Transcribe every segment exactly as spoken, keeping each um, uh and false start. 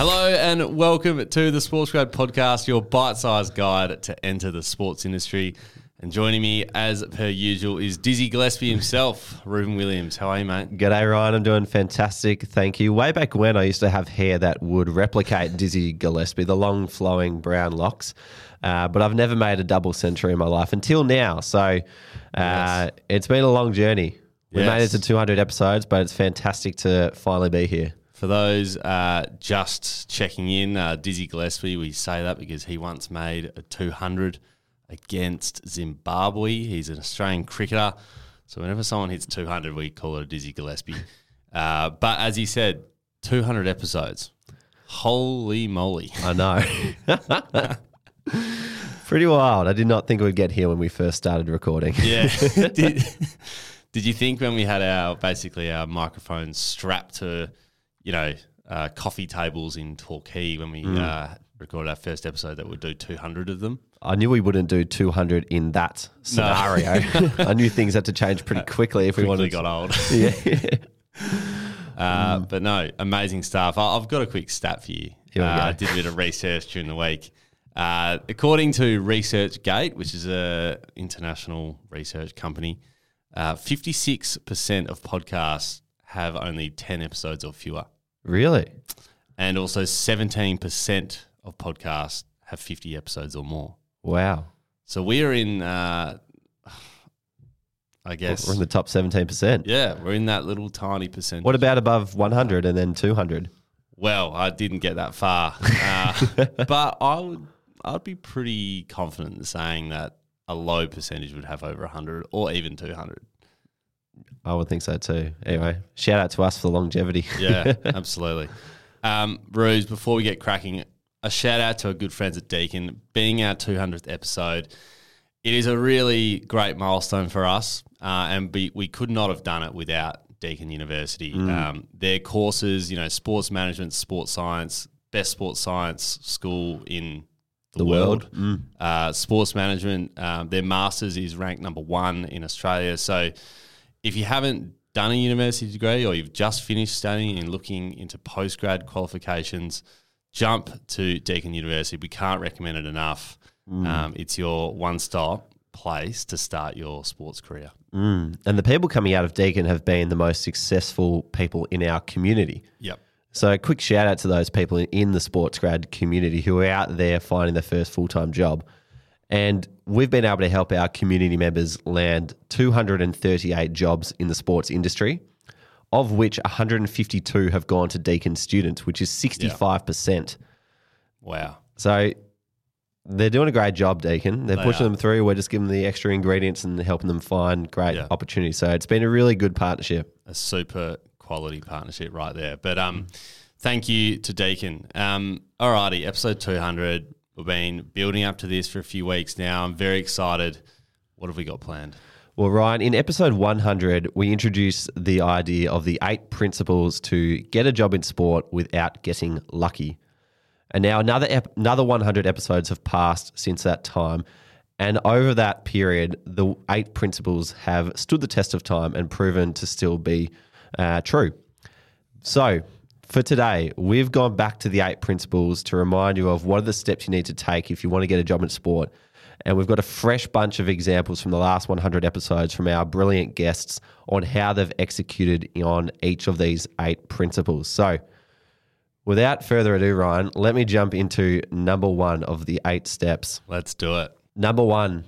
Hello and welcome to the SportsGrad podcast, your bite-sized guide to enter the sports industry. And joining me, as per usual, is Dizzy Gillespie himself, Reuben Williams. How are you, mate? G'day, Ryan. I'm doing fantastic. Thank you. Way back when, I used to have hair that would replicate Dizzy Gillespie, the long, flowing brown locks. Uh, but I've never made a double century in my life until now. So uh, yes. It's been a long journey. We yes. made it to two hundred episodes, but it's fantastic to finally be here. For those uh, just checking in, uh, Dizzy Gillespie, we say that because he once made a two hundred against Zimbabwe. He's an Australian cricketer. So whenever someone hits two hundred, we call it a Dizzy Gillespie. Uh, but as he said, two hundred episodes. Holy moly. I know. Pretty wild. I did not think we'd get here when we first started recording. Yeah. did, did you think when we had our basically our microphones strapped to, you know, uh, coffee tables in Torquay when we mm. uh, recorded our first episode that we'd do two hundred of them? I knew we wouldn't do two hundred in that scenario. No. I knew things had to change pretty quickly if quickly we wanted. Quickly got old. yeah. uh, mm. But no, amazing stuff. I've got a quick stat for you. Uh, I did a bit of research during the week. Uh, according to ResearchGate, which is an international research company, uh, fifty-six percent of podcasts have only ten episodes or fewer. Really? And also seventeen percent of podcasts have fifty episodes or more. Wow. So we are in, uh, I guess. We're in the top seventeen percent. Yeah, we're in that little tiny percentage. What about above one hundred and then two hundred? Well, I didn't get that far. Uh, but I would, I'd be pretty confident in saying that a low percentage would have over one hundred or even two hundred. I would think so too. Anyway, shout out to us for the longevity. Yeah, absolutely. Um, Ruse, before we get cracking, a shout out to our good friends at Deakin. Being our two hundredth episode, it is a really great milestone for us, uh, and be, we could not have done it without Deakin University. Mm. Um, their courses, you know, sports management, sports science, best sports science school in the, the world. world. Mm. Uh, sports management, um, their masters is ranked number one in Australia. So if you haven't done a university degree or you've just finished studying and looking into postgrad qualifications, jump to Deakin University. We can't recommend it enough. Mm. Um, it's your one-stop place to start your sports career. Mm. And the people coming out of Deakin have been the most successful people in our community. Yep. So a quick shout out to those people in the sports grad community who are out there finding their first full-time job. And we've been able to help our community members land two hundred thirty-eight jobs in the sports industry, of which one hundred fifty-two have gone to Deakin students, which is sixty-five percent. Yeah. Wow. So they're doing a great job, Deakin. They're they pushing are. them through. We're just giving them the extra ingredients and helping them find great yeah. opportunities. So it's been a really good partnership. A super quality partnership right there. But um, thank you to Deakin. Um, all righty, episode two hundred. We've been building up to this for a few weeks now. I'm very excited. What have we got planned? Well, Ryan, in episode one hundred, we introduced the idea of the eight principles to get a job in sport without getting lucky. And now another ep- another one hundred episodes have passed since that time. And over that period, the eight principles have stood the test of time and proven to still be uh, true. So for today, we've gone back to the eight principles to remind you of what are the steps you need to take if you want to get a job in sport. And we've got a fresh bunch of examples from the last one hundred episodes from our brilliant guests on how they've executed on each of these eight principles. So without further ado, Ryan, let me jump into number one of the eight steps. Let's do it. Number one,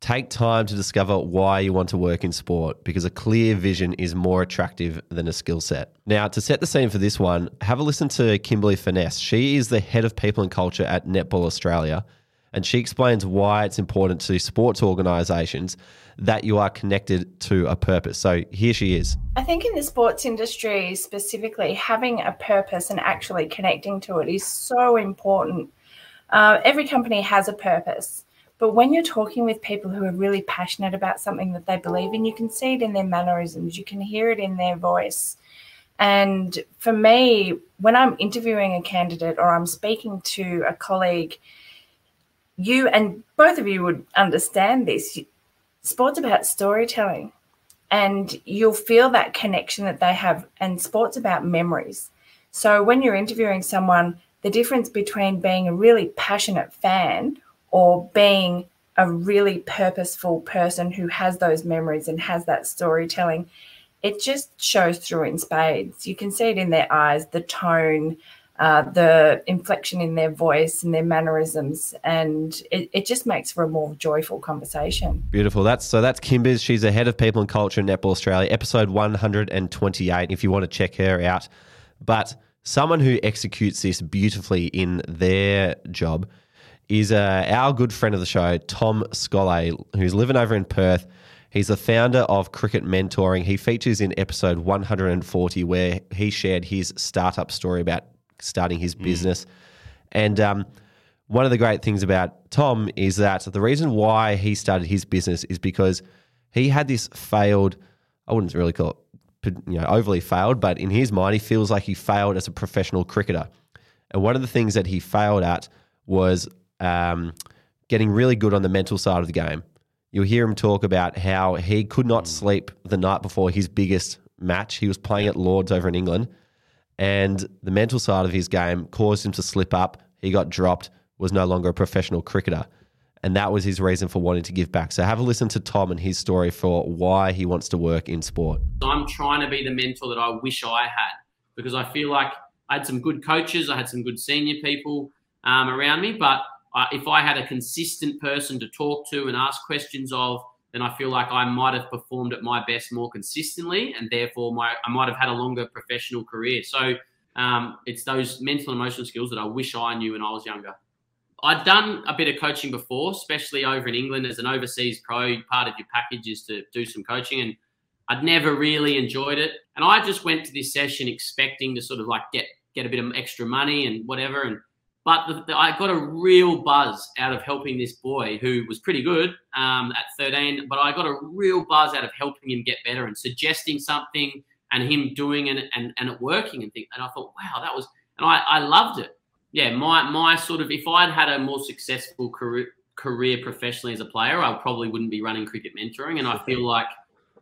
take time to discover why you want to work in sport, because a clear vision is more attractive than a skill set. Now, to set the scene for this one, have a listen to Kimberlee Furness. She is the head of people and culture at Netball Australia. And she explains why it's important to sports organisations that you are connected to a purpose. So here she is. I think in the sports industry specifically, having a purpose and actually connecting to it is so important. Uh, every company has a purpose. But when you're talking with people who are really passionate about something that they believe in, you can see it in their mannerisms. You can hear it in their voice. And for me, when I'm interviewing a candidate or I'm speaking to a colleague, you and both of you would understand this. Sport's about storytelling, and you'll feel that connection that they have, and sport's about memories. So when you're interviewing someone, the difference between being a really passionate fan or being a really purposeful person who has those memories and has that storytelling, it just shows through in spades. You can see it in their eyes, the tone, uh, the inflection in their voice and their mannerisms, and it, it just makes for a more joyful conversation. Beautiful. That's so that's Kimberlee. She's the head of people and culture in Netball Australia, episode one hundred twenty-eight, if you want to check her out. But someone who executes this beautifully in their job is uh, our good friend of the show, Tom Scollay, who's living over in Perth. He's the founder of Cricket Mentoring. He features in episode one hundred forty where he shared his startup story about starting his business. Mm. And um, one of the great things about Tom is that the reason why he started his business is because he had this failed, I wouldn't really call it, you know, overly failed, but in his mind, he feels like he failed as a professional cricketer. And one of the things that he failed at was um, getting really good on the mental side of the game. You'll hear him talk about how he could not sleep the night before his biggest match. He was playing at Lord's over in England, and the mental side of his game caused him to slip up. He got dropped, was no longer a professional cricketer. And that was his reason for wanting to give back. So have a listen to Tom and his story for why he wants to work in sport. I'm trying to be the mentor that I wish I had, because I feel like I had some good coaches, I had some good senior people um, around me, but I, if I had a consistent person to talk to and ask questions of, then I feel like I might have performed at my best more consistently, and therefore my, I might have had a longer professional career. So um, it's those mental and emotional skills that I wish I knew when I was younger. I'd done a bit of coaching before, especially over in England as an overseas pro. Part of your package is to do some coaching, and I'd never really enjoyed it. And I just went to this session expecting to sort of like get, get a bit of extra money and whatever. And But the, the, I got a real buzz out of helping this boy who was pretty good um, at thirteen, but I got a real buzz out of helping him get better and suggesting something and him doing it and, and, and it working and things. And I thought, wow, that was – and I, I loved it. Yeah, my my sort of, if I'd had a more successful career, career professionally as a player, I probably wouldn't be running Cricket Mentoring. And I feel like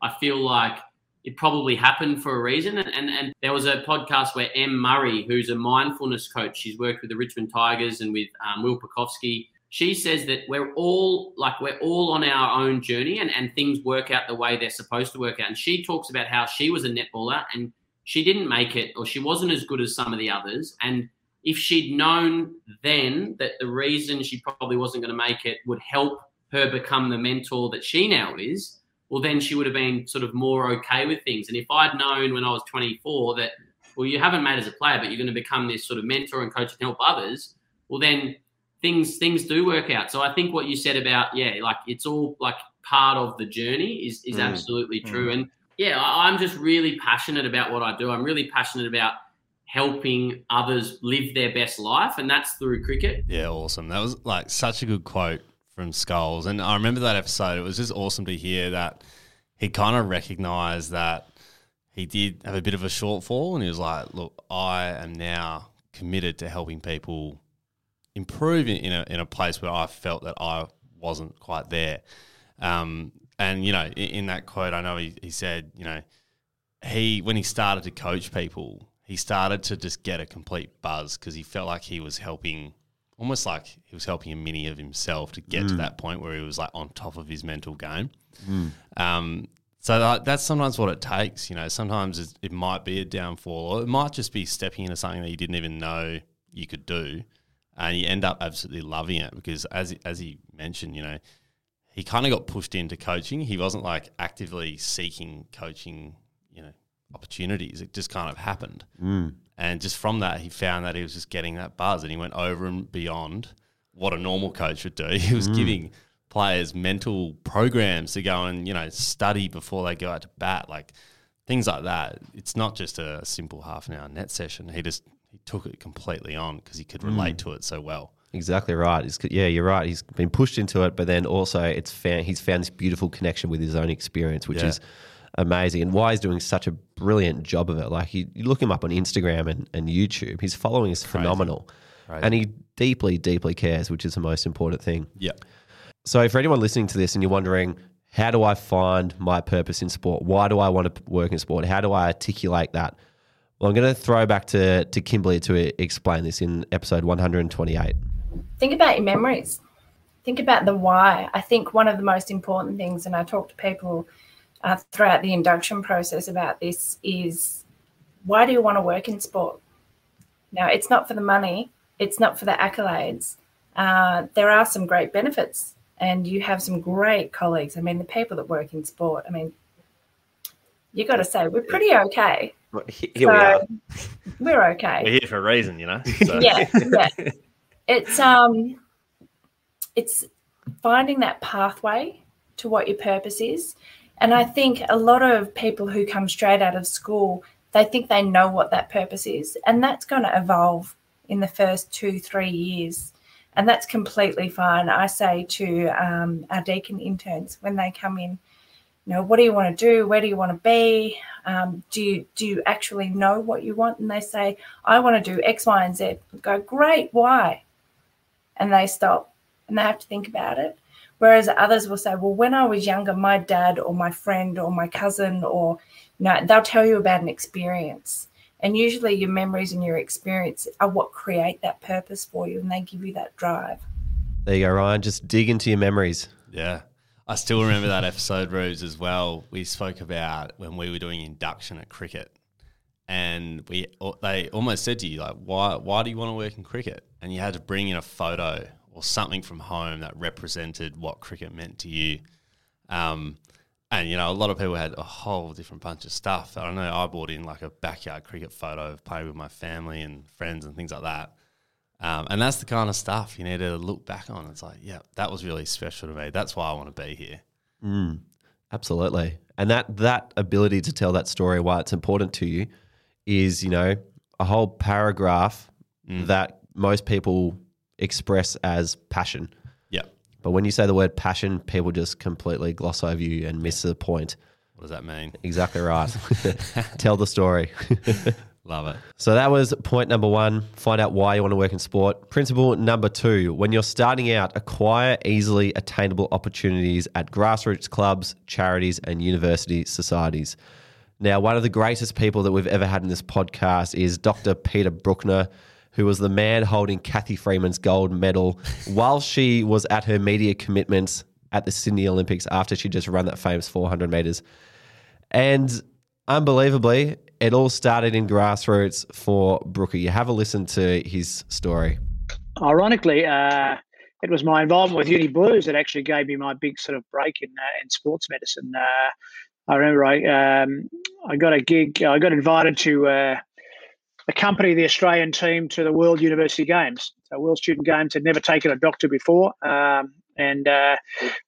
I feel like it probably happened for a reason. And, and, and there was a podcast where Em Murray, who's a mindfulness coach, she's worked with the Richmond Tigers and with um, Will Pukowski. She says that we're all like we're all on our own journey, and, and things work out the way they're supposed to work out. And she talks about how she was a netballer and she didn't make it, or she wasn't as good as some of the others, and if she'd known then that the reason she probably wasn't going to make it would help her become the mentor that she now is, well, then she would have been sort of more okay with things. And if I'd known when I was twenty-four that, well, you haven't made as a player, but you're going to become this sort of mentor and coach and help others, well, then things things do work out. So I think what you said about, yeah, like it's all like part of the journey is, is mm. absolutely mm. true. And, yeah, I, I'm just really passionate about what I do. I'm really passionate about helping others live their best life, and that's through cricket. Yeah, awesome. That was like such a good quote from Sculls, and I remember that episode. It was just awesome to hear that he kind of recognised that he did have a bit of a shortfall, and he was like, look, I am now committed to helping people improve in a, in a place where I felt that I wasn't quite there. Um, and, you know, in, in that quote, I know he, he said, you know, he when he started to coach people, he started to just get a complete buzz because he felt like he was helping, almost like he was helping a mini of himself to get mm. to that point where he was like on top of his mental game. Mm. Um, so that, that's sometimes what it takes. You know, sometimes it's, it might be a downfall, or it might just be stepping into something that you didn't even know you could do, and you end up absolutely loving it because, as as he mentioned, you know, he kind of got pushed into coaching. He wasn't like actively seeking coaching, you know, opportunities. It just kind of happened. Mm. And just from that, he found that he was just getting that buzz, and he went over and beyond what a normal coach would do. He was mm. giving players mental programs to go and, you know, study before they go out to bat, like things like that. It's not just a simple half an hour net session. He just he took it completely on because he could relate mm. to it so well. Exactly right. It's, yeah, you're right. He's been pushed into it, but then also it's found, he's found this beautiful connection with his own experience, which yeah. is amazing, and why he's doing such a brilliant job of it. Like you, you look him up on Instagram and, and YouTube, his following is Crazy. phenomenal. Crazy. And he deeply, deeply cares, which is the most important thing. Yeah. So for anyone listening to this and you're wondering, how do I find my purpose in sport? Why do I want to work in sport? How do I articulate that? Well, I'm going to throw back to, to Kimberlee to explain this in episode one hundred twenty-eight. Think about your memories. Think about the why. I think one of the most important things, and I talk to people uh, throughout the induction process about this, is why do you want to work in sport? Now, it's not for the money. It's not for the accolades. Uh, there are some great benefits, and you have some great colleagues. I mean, the people that work in sport, I mean, you got to say, we're pretty okay. Here so we are. We're okay. We're here for a reason, you know. So. Yeah, yeah. It's um, it's finding that pathway to what your purpose is, and I think a lot of people who come straight out of school, they think they know what that purpose is, and that's going to evolve in the first two, three years, and that's completely fine. I say to um, our Deakin interns when they come in, you know, what do you want to do? Where do you want to be? Um, do you do you actually know what you want? And they say, I want to do X, Y, and Z. I go, great, why? And they stop and they have to think about it. Whereas others will say, well, when I was younger, my dad or my friend or my cousin or, you know, they'll tell you about an experience. And usually your memories and your experience are what create that purpose for you, and they give you that drive. There you go, Ryan. Just dig into your memories. Yeah. I still remember that episode, Rose, as well. We spoke about when we were doing induction at cricket, and we they almost said to you, like, why why do you want to work in cricket? And you had to bring in a photo or something from home that represented what cricket meant to you. Um, and, you know, a lot of people had a whole different bunch of stuff. I know I brought in, like, a backyard cricket photo of playing with my family and friends and things like that. Um, and that's the kind of stuff you need to look back on. It's like, yeah, that was really special to me. That's why I want to be here. Mm, absolutely. And that that ability to tell that story, why it's important to you, is, you know, a whole paragraph mm. that most people express as passion. Yeah. But when you say the word passion, people just completely gloss over you and miss the point. What does that mean? Exactly right. Tell the story. Love it. So that was point number one, find out why you want to work in sport. Principle number two, when you're starting out, acquire easily attainable opportunities at grassroots clubs, charities, and university societies. Now, one of the greatest people that we've ever had in this podcast is Doctor Peter Brukner, who was the man holding Kathy Freeman's gold medal while she was at her media commitments at the Sydney Olympics after she just ran that famous four hundred metres. And unbelievably, it all started in grassroots for Brookie. You have a listen to his story. Ironically, uh, it was my involvement with Uni Blues that actually gave me my big sort of break in uh, in sports medicine. Uh, I remember I um, I got a gig. I got invited to uh, accompany the Australian team to the World University Games. So World Student Games had never taken a doctor before. Um, And uh,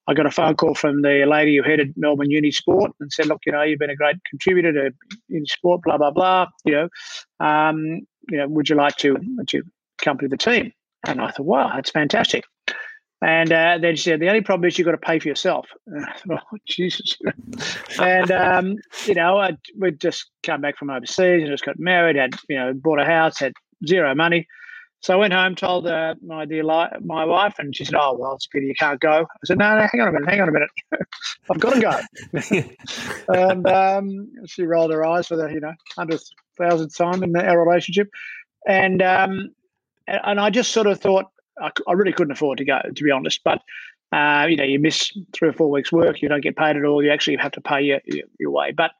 I got a phone call from the lady who headed Melbourne Uni Sport and said, look, you know, you've been a great contributor to Uni Sport, blah, blah, blah. You know, um, you know, would you like to, would you accompany the team? And I thought, wow, that's fantastic. And uh, then she said, the only problem is you've got to pay for yourself. And I thought, oh, Jesus. and, um, you know, I, we'd just come back from overseas and just got married, had, you know, bought a house, had zero money. So I went home, told uh, my dear li- my wife, and she said, oh, well, it's a pity you can't go. I said, no, no, hang on a minute, hang on a minute. I've got to go. and um, she rolled her eyes for the, you know, hundredth, thousandth time in our relationship. And um, and I just sort of thought I, I really couldn't afford to go, to be honest. But, uh, you know, you miss three or four weeks' work, you don't get paid at all, you actually have to pay your, your, your way. But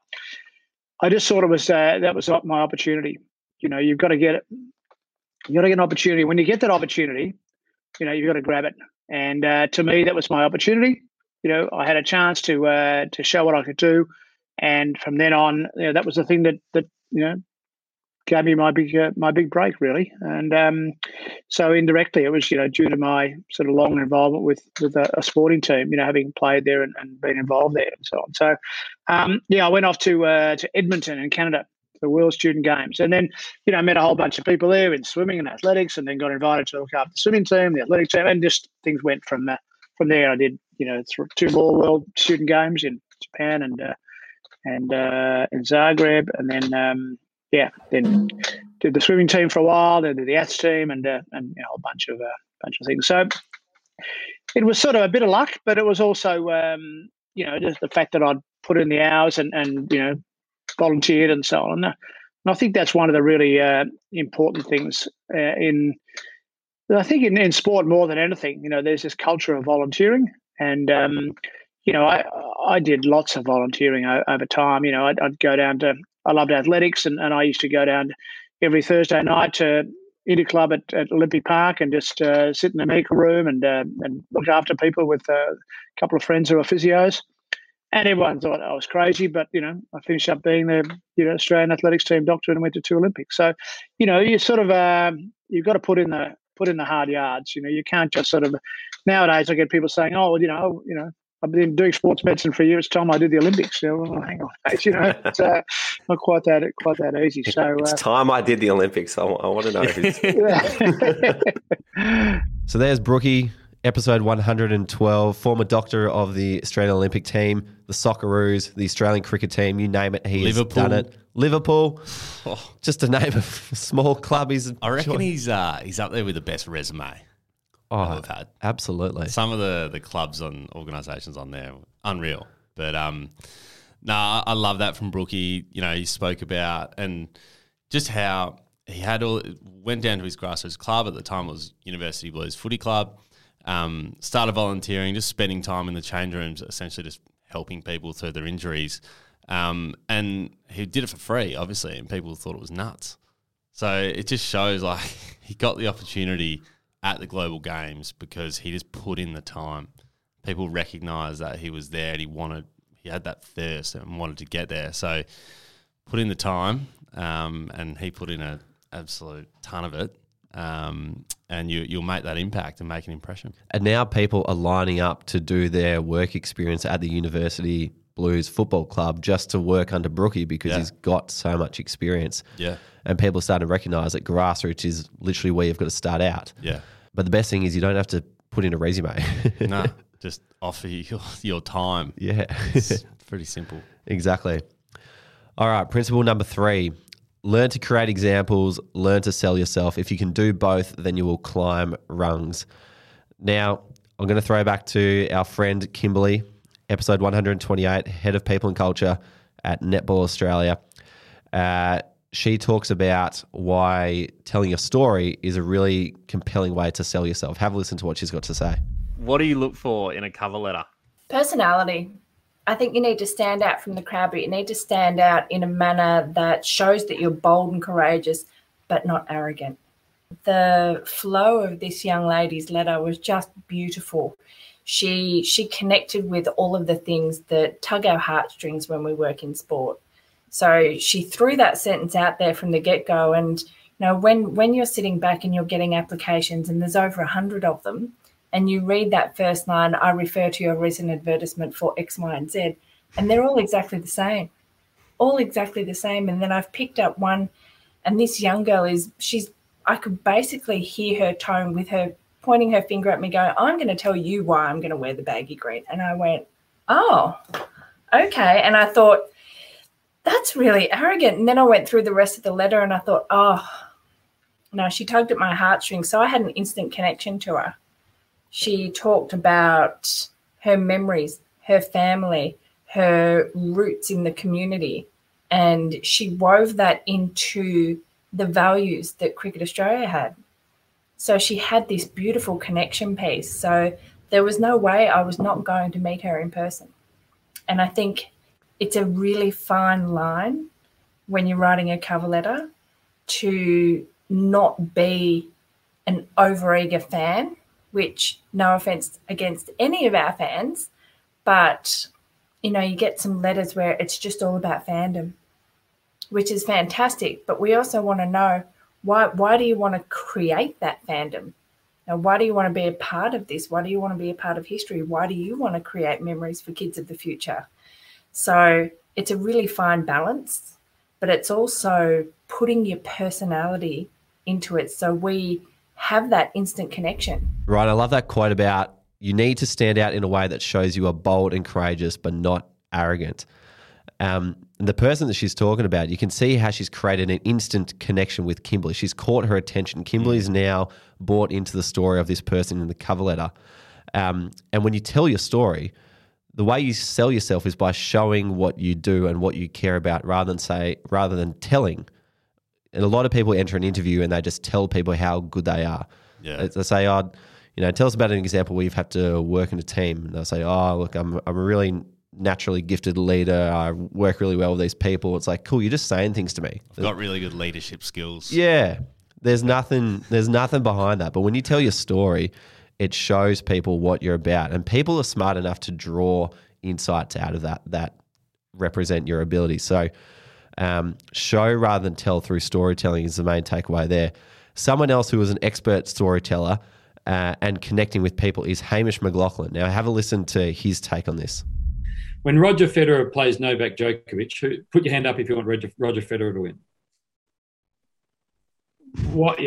I just thought it was uh, that was my opportunity. You know, you've got to get it. You've got to get an opportunity. When you get that opportunity, you know, you've got to grab it. And uh, to me, that was my opportunity. You know, I had a chance to uh, to show what I could do. And from then on, you know, that was the thing that, that you know, gave me my big uh, my big break, really. And um, so indirectly, it was, you know, due to my sort of long involvement with, with a, a sporting team, you know, having played there and, and been involved there and so on. So, um, yeah, I went off to uh, to Edmonton in Canada, the World Student Games. And then, you know, I met a whole bunch of people there in swimming and athletics, and then got invited to look after the swimming team, the athletic team, and just things went from uh, from there. I did, you know, th- two more World Student Games in Japan and uh, and uh, in Zagreb. And then, um, yeah, then did the swimming team for a while, then did the aths team and, uh, and you know, a whole bunch of, uh, bunch of things. So it was sort of a bit of luck, but it was also, um, you know, just the fact that I'd put in the hours and, and you know, volunteered and so on. And And I think that's one of the really uh, important things uh, in, I think in, in sport more than anything, you know, there's this culture of volunteering. And, um, you know, I, I did lots of volunteering over time. You know, I'd, I'd go down to, I loved athletics, and, and I used to go down every Thursday night to Interclub at, at Olympic Park and just uh, sit in the medical room and uh, and look after people with uh, a couple of friends who are physios. And everyone thought I was crazy, but, you know, I finished up being the you know, Australian athletics team doctor and went to two Olympics. So, you know, you sort of, um, you've got to put in the put in the hard yards. You know, you can't just sort of, nowadays I get people saying, oh, well, you know, you know, I've been doing sports medicine for years. Tom, I did the Olympics. You know, well, hang on, you know, it's uh, not quite that quite that easy. So uh, it's time I did the Olympics. I, I want to know. If so there's Brookie, episode one hundred twelve, former doctor of the Australian Olympic team, the Socceroos, the Australian cricket team. You name it, he Liverpool. has done it. Liverpool, oh. just to name a small club. He's I reckon joined. he's uh, he's up there with the best resume. Oh, had. absolutely. Some of the, the clubs and organisations on there, unreal. But, um, no, nah, I love that from Brookie. You know, he spoke about and just how he had all went down to his grassroots club. At the time, it was University Blues Footy Club. Um, started volunteering, just spending time in the change rooms, essentially just helping people through their injuries. Um, and he did it for free, obviously, and people thought it was nuts. So it just shows, like, he got the opportunity at the global games because he just put in the time. People recognised that he was there and he wanted, he had that thirst and wanted to get there. So put in the time, um, and he put in an absolute ton of it. Um, and you, you'll make that impact and make an impression. And now people are lining up to do their work experience at the University Blues Football Club just to work under Brookie because yeah. he's got so much experience. Yeah. And people are starting to recognise that grassroots is literally where you've got to start out. Yeah. But the best thing is you don't have to put in a resume. No, just offer your, your time. Yeah. It's pretty simple. Exactly. All right, principle number three, learn to create examples, learn to sell yourself. If you can do both, then you will climb rungs. Now, I'm going to throw back to our friend Kimberlee, episode one hundred twenty-eight, Head of People and Culture at Netball Australia. Uh, she talks about why telling your story is a really compelling way to sell yourself. Have a listen to what she's got to say. What do you look for in a cover letter? Personality. I think you need to stand out from the crowd, but you need to stand out in a manner that shows that you're bold and courageous, but not arrogant. The flow of this young lady's letter was just beautiful. She she connected with all of the things that tug our heartstrings when we work in sport. So she threw that sentence out there from the get-go. And, you know, when, when you're sitting back and you're getting applications and there's over one hundred of them and you read that first line, I refer to your recent advertisement for X, Y and Z, and they're all exactly the same, all exactly the same. And then I've picked up one, and this young girl is, she's, I could basically hear her tone with her pointing her finger at me going, I'm going to tell you why I'm going to wear the baggy green. And I went, oh, okay. And I thought, that's really arrogant. And then I went through the rest of the letter and I thought, oh, no, she tugged at my heartstrings. So I had an instant connection to her. She talked about her memories, her family, her roots in the community, and she wove that into the values that Cricket Australia had. So she had this beautiful connection piece. So there was no way I was not going to meet her in person. And I think it's a really fine line when you're writing a cover letter to not be an overeager fan, which no offence against any of our fans, but, you know, you get some letters where it's just all about fandom, which is fantastic. But we also want to know why, why do you want to create that fandom? Now, why do you want to be a part of this? Why do you want to be a part of history? Why do you want to create memories for kids of the future? So it's a really fine balance, but it's also putting your personality into it so we have that instant connection. Right. I love that quote about you need to stand out in a way that shows you are bold and courageous, but not arrogant. Um, and the person that she's talking about, you can see how she's created an instant connection with Kimberlee. She's caught her attention. Kimberlee's mm. now bought into the story of this person in the cover letter. Um, and when you tell your story, the way you sell yourself is by showing what you do and what you care about rather than say, rather than telling and a lot of people enter an interview and they just tell people how good they are. Yeah. They say, oh, you know, tell us about an example where you've had to work in a team. And they'll say, oh, look, I'm I'm a really naturally gifted leader. I work really well with these people. It's like, cool, you're just saying things to me. I've got really good leadership skills. Yeah. There's nothing there's nothing behind that. But when you tell your story, it shows people what you're about. And people are smart enough to draw insights out of that that represent your ability. So um, show rather than tell through storytelling is the main takeaway there. Someone else who is an expert storyteller uh, and connecting with people is Hamish McLaughlin. Now, have a listen to his take on this. When Roger Federer plays Novak Djokovic, who, put your hand up if you want Roger, Roger Federer to win. What,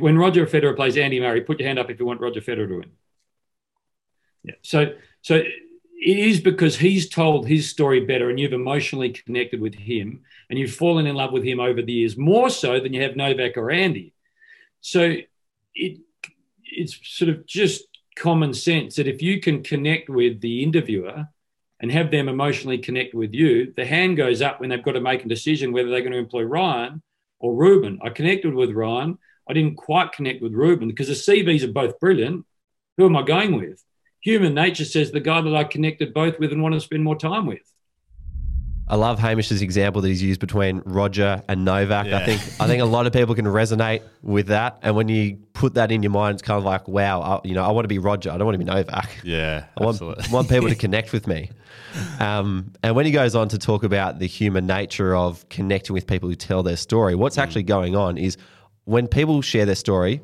when Roger Federer plays Andy Murray, put your hand up if you want Roger Federer to win. Yeah. So, so it is because he's told his story better and you've emotionally connected with him and you've fallen in love with him over the years, more so than you have Novak or Andy. So it it's sort of just common sense that if you can connect with the interviewer and have them emotionally connect with you, the hand goes up when they've got to make a decision whether they're going to employ Ryan or Reuben. I connected with Ryan. I didn't quite connect with Reuben because the C Vs are both brilliant. Who am I going with? Human nature says the guy that I connected both with and want to spend more time with. I love Hamish's example that he's used between Roger and Novak. Yeah. I think I think a lot of people can resonate with that. And when you put that in your mind, it's kind of like, wow, I, you know, I want to be Roger. I don't want to be Novak. Yeah, I want, absolutely. I want people to connect with me. Um, and when he goes on to talk about the human nature of connecting with people who tell their story, what's mm. actually going on is when people share their story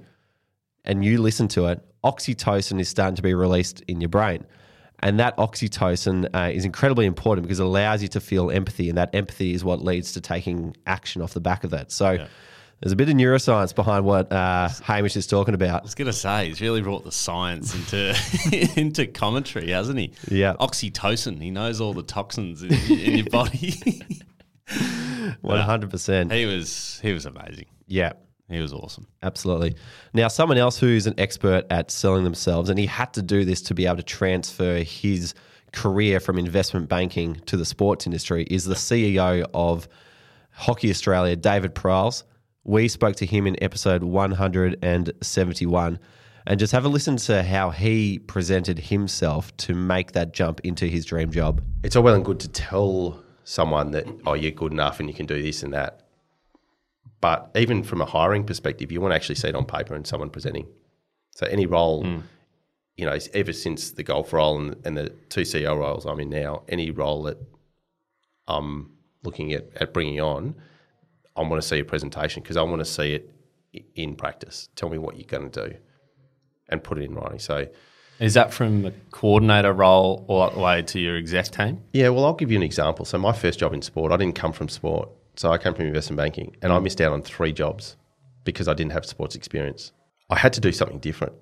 and you listen to it, oxytocin is starting to be released in your brain. And that oxytocin uh, is incredibly important because it allows you to feel empathy, and that empathy is what leads to taking action off the back of that. So yeah. There's a bit of neuroscience behind what uh, Hamish is talking about. I was going to say, he's really brought the science into into commentary, hasn't he? Yeah. Oxytocin, he knows all the toxins in, in your body. one hundred percent. He was, he was amazing. Yeah. He was awesome. Absolutely. Now, someone else who's an expert at selling themselves, and he had to do this to be able to transfer his career from investment banking to the sports industry, is the C E O of Hockey Australia, David Prowse. We spoke to him in episode one hundred seventy-one. And just have a listen to how he presented himself to make that jump into his dream job. It's all well and good to tell someone that, oh, you're good enough and you can do this and that. But even from a hiring perspective, you want to actually see it on paper and someone presenting. So any role, mm. you know, ever since the golf role and, and the two C E O roles I'm in now, any role that I'm looking at, at bringing on, I want to see a presentation because I want to see it in practice. Tell me what you're going to do and put it in writing. So, is that from the coordinator role all the way to your exec team? Yeah, well, I'll give you an example. So my first job in sport, I didn't come from sport. So I came from investment banking and I missed out on three jobs because I didn't have sports experience. I had to do something different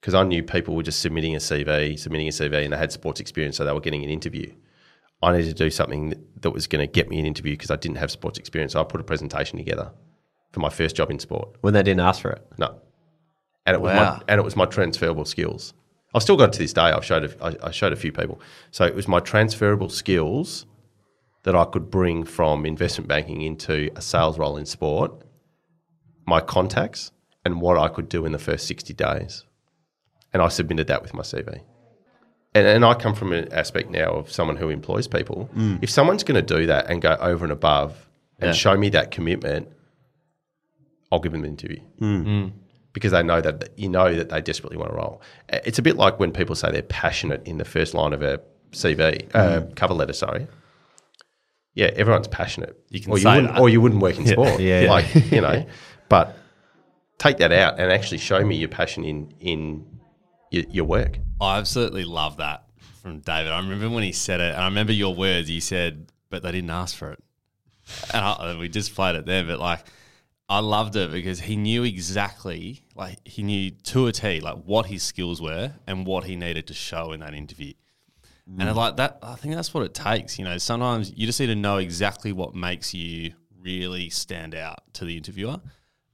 because I knew people were just submitting a C V, submitting a C V and they had sports experience so they were getting an interview. I needed to do something that was going to get me an interview because I didn't have sports experience. So I put a presentation together for my first job in sport. When they didn't ask for it? No. And it was, wow. my, and it was my transferable skills. I've still got it to this day. I've showed a, I showed a few people. So it was my transferable skills that I could bring from investment banking into a sales role in sport, my contacts, and what I could do in the first sixty days. And I submitted that with my C V. And, and I come from an aspect now of someone who employs people. Mm. If someone's going to do that and go over and above and yeah. show me that commitment, I'll give them an interview mm. Mm. because they know that you know that they desperately want to roll. It's a bit like when people say they're passionate in the first line of a C V, mm. uh, cover letter, sorry. Yeah, everyone's passionate. You can or, say you that. or you wouldn't work in sport. Yeah, yeah. Like, you know, but take that out and actually show me your passion in, in your, your work. I absolutely love that from David. I remember when he said it, and I remember your words. You said, but they didn't ask for it. And I, we just played it there, but like, I loved it because he knew exactly, like, he knew to a T, like, what his skills were and what he needed to show in that interview. And I like that, I think that's what it takes. You know, sometimes you just need to know exactly what makes you really stand out to the interviewer.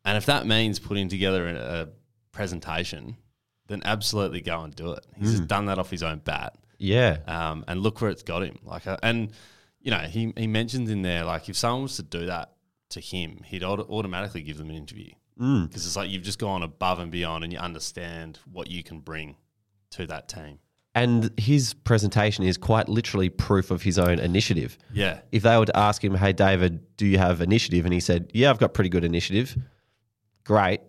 And if that means putting together a presentation, then absolutely go and do it. He's mm. just done that off his own bat. Yeah. Um, and look where it's got him. Like, and you know, he he mentions in there, like if someone was to do that to him, he'd automatically give them an interview. Mm. Because it's like you've just gone above and beyond and you understand what you can bring to that team. And his presentation is quite literally proof of his own initiative. Yeah. If they were to ask him, hey, David, do you have initiative? And he said, yeah, I've got pretty good initiative. Great.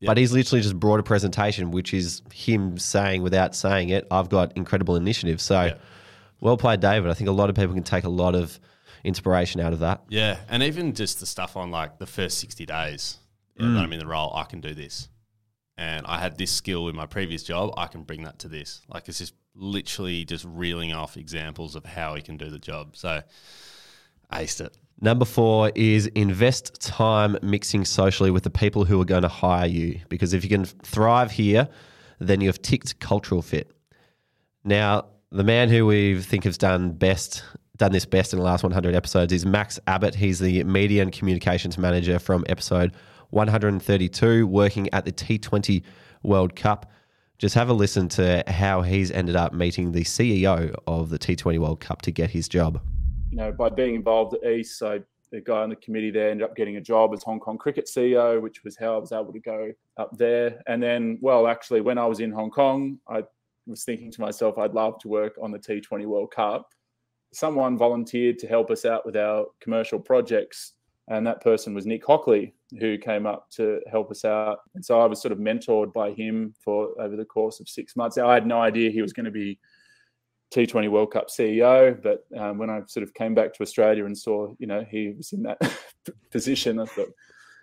Yeah. But he's literally just brought a presentation, which is him saying without saying it, I've got incredible initiative. So yeah. Well played, David. I think a lot of people can take a lot of inspiration out of that. Yeah. And even just the stuff on like the first sixty days yeah, mm. that I'm in the role, I can do this. And I had this skill in my previous job, I can bring that to this. Like it's just literally just reeling off examples of how he can do the job. So, aced it. Number four is invest time mixing socially with the people who are going to hire you. Because if you can thrive here, then you have ticked cultural fit. Now, the man who we think has done best, done this best in the last one hundred episodes is Max Abbott. He's the media and communications manager from episode one hundred thirty-two, working at the T twenty World Cup. Just have a listen to how he's ended up meeting the C E O of the T twenty World Cup to get his job. You know, by being involved at East, so the guy on the committee there ended up getting a job as Hong Kong cricket C E O, which was how I was able to go up there. And then, well, actually, when I was in Hong Kong, I was thinking to myself, I'd love to work on the T twenty World Cup. Someone volunteered to help us out with our commercial projects, and that person was Nick Hockley, who came up to help us out. And so I was sort of mentored by him for over the course of six months. I had no idea he was going to be T twenty World Cup C E O, but um, when I sort of came back to Australia and saw, you know, he was in that position, I thought,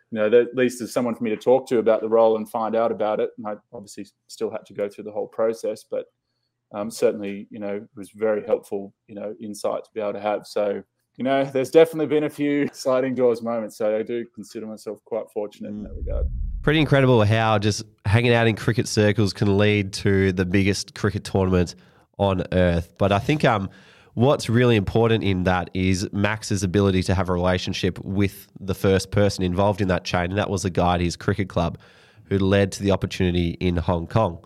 you know, at least there's someone for me to talk to about the role and find out about it. And I obviously still had to go through the whole process, but um, certainly, you know, it was very helpful, you know, insight to be able to have. So, you know, there's definitely been a few sliding doors moments, so I do consider myself quite fortunate mm. in that regard. Pretty incredible how just hanging out in cricket circles can lead to the biggest cricket tournament on earth. But I think um, what's really important in that is Max's ability to have a relationship with the first person involved in that chain, and that was the guy at his cricket club who led to the opportunity in Hong Kong.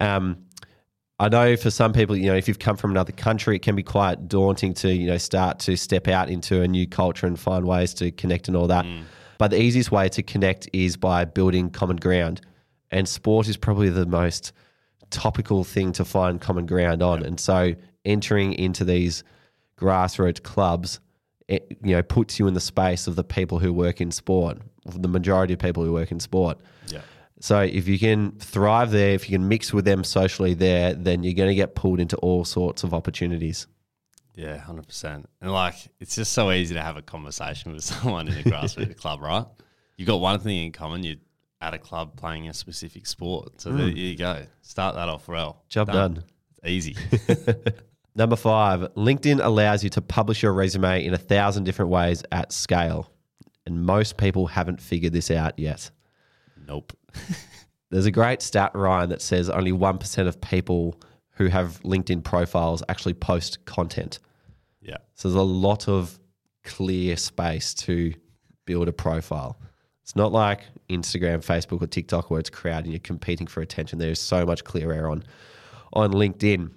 Um I know for some people, you know, if you've come from another country, it can be quite daunting to, you know, start to step out into a new culture and find ways to connect and all that. Mm. But the easiest way to connect is by building common ground. And sport is probably the most topical thing to find common ground on. Yeah. And so entering into these grassroots clubs, it, you know, puts you in the space of the people who work in sport, the majority of people who work in sport. Yeah. So if you can thrive there, if you can mix with them socially there, then you're going to get pulled into all sorts of opportunities. Yeah, one hundred percent. And, like, it's just so easy to have a conversation with someone in a grassroots club, right? You've got one thing in common. You're at a club playing a specific sport. So mm. there you go. Start that off well. Job done. done. Easy. Number five, LinkedIn allows you to publish your resume in a thousand different ways at scale. And most people haven't figured this out yet. Nope. There's a great stat, Ryan, that says only one percent of people who have LinkedIn profiles actually post content. Yeah. So there's a lot of clear space to build a profile. It's not like Instagram, Facebook or TikTok where it's crowded and you're competing for attention. There's so much clear air on, on LinkedIn.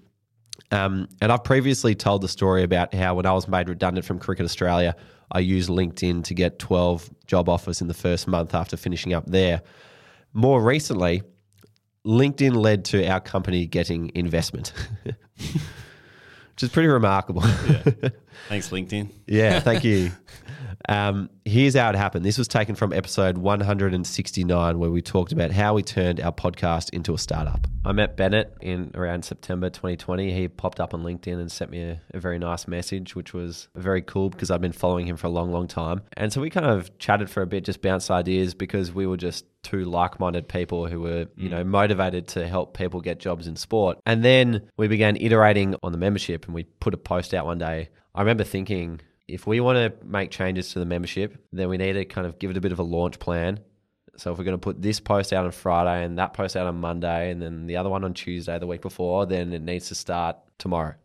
Um, and I've previously told the story about how when I was made redundant from Cricket Australia, I used LinkedIn to get twelve job offers in the first month after finishing up there. More recently, LinkedIn led to our company getting investment, which is pretty remarkable. Yeah. Thanks, LinkedIn. Yeah, thank you. Um, here's how it happened. This was taken from episode one hundred sixty-nine, where we talked about how we turned our podcast into a startup. I met Bennett in around September twenty twenty. He popped up on LinkedIn and sent me a, a very nice message, which was very cool because I've been following him for a long, long time. And so we kind of chatted for a bit, just bounced ideas because we were just two like-minded people who were, you know, motivated to help people get jobs in sport. And then we began iterating on the membership, and we put a post out one day. I remember thinking, if we want to make changes to the membership, then we need to kind of give it a bit of a launch plan. So if we're going to put this post out on Friday and that post out on Monday and then the other one on Tuesday the week before, then it needs to start tomorrow.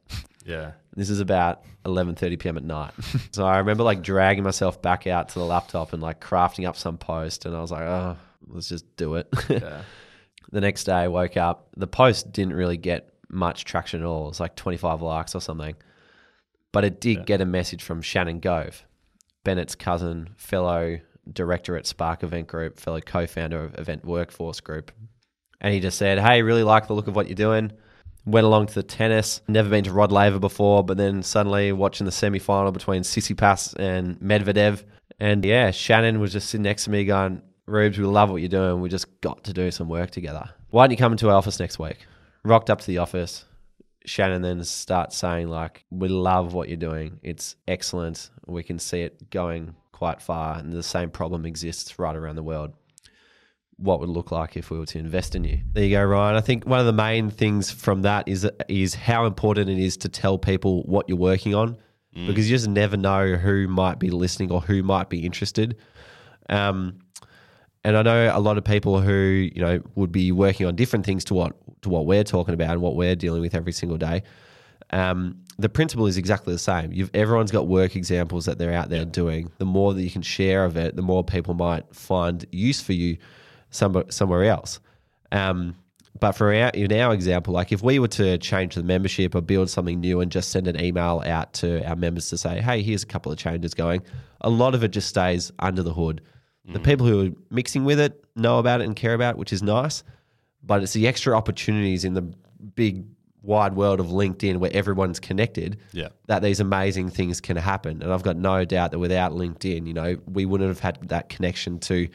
Yeah. This is about eleven thirty p.m. at night. So I remember like dragging myself back out to the laptop and like crafting up some post, and I was like, oh, let's just do it. Yeah. The next day I woke up. The post didn't really get much traction at all. It's like twenty-five likes or something. But it did yeah. get a message from Shannon Gove, Bennett's cousin, fellow director at Spark Event Group, fellow co-founder of Event Workforce Group. And he just said, hey, really like the look of what you're doing. Went along to the tennis, never been to Rod Laver before, but then suddenly watching the semi-final between Tsitsipas and Medvedev. And yeah, Shannon was just sitting next to me going, Rubes, we love what you're doing. We just got to do some work together. Why don't you come into our office next week? Rocked up to the office. Shannon then starts saying, like, we love what you're doing. It's excellent. We can see it going quite far. And the same problem exists right around the world. What would it look like if we were to invest in you? There you go, Ryan. I think one of the main things from that is is how important it is to tell people what you're working on, mm. because you just never know who might be listening or who might be interested. Um, and I know a lot of people who, you know, would be working on different things to what to what we're talking about and what we're dealing with every single day. Um, the principle is exactly the same. You've everyone's got work examples that they're out there doing. The more that you can share of it, the more people might find use for you somewhere else. Um, but for our, in our example, like if we were to change the membership or build something new and just send an email out to our members to say, hey, here's a couple of changes going, a lot of it just stays under the hood. Mm. The people who are mixing with it know about it and care about it, which is nice, but it's the extra opportunities in the big wide world of LinkedIn where everyone's connected yeah. that these amazing things can happen. And I've got no doubt that without LinkedIn, you know, we wouldn't have had that connection to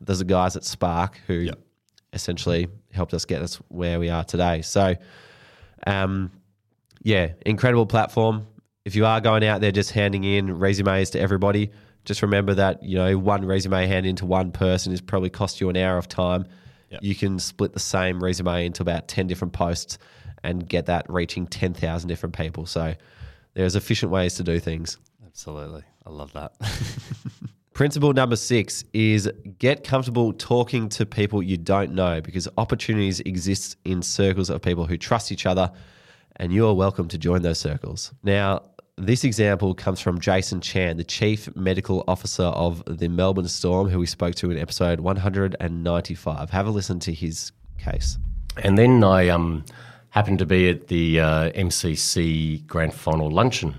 there's the guys at Spark who yep. essentially helped us get us where we are today. So, um, yeah, incredible platform. If you are going out there just handing in resumes to everybody, just remember that, you know, one resume handed into one person is probably cost you an hour of time. Yep. You can split the same resume into about ten different posts and get that reaching ten thousand different people. So there's efficient ways to do things. Absolutely. I love that. Principle number six is get comfortable talking to people you don't know, because opportunities exist in circles of people who trust each other, and you are welcome to join those circles. Now, this example comes from Jason Chan, the Chief Medical Officer of the Melbourne Storm, who we spoke to in episode one hundred ninety-five. Have a listen to his case. And then I um, happened to be at the uh, M C C Grand Final luncheon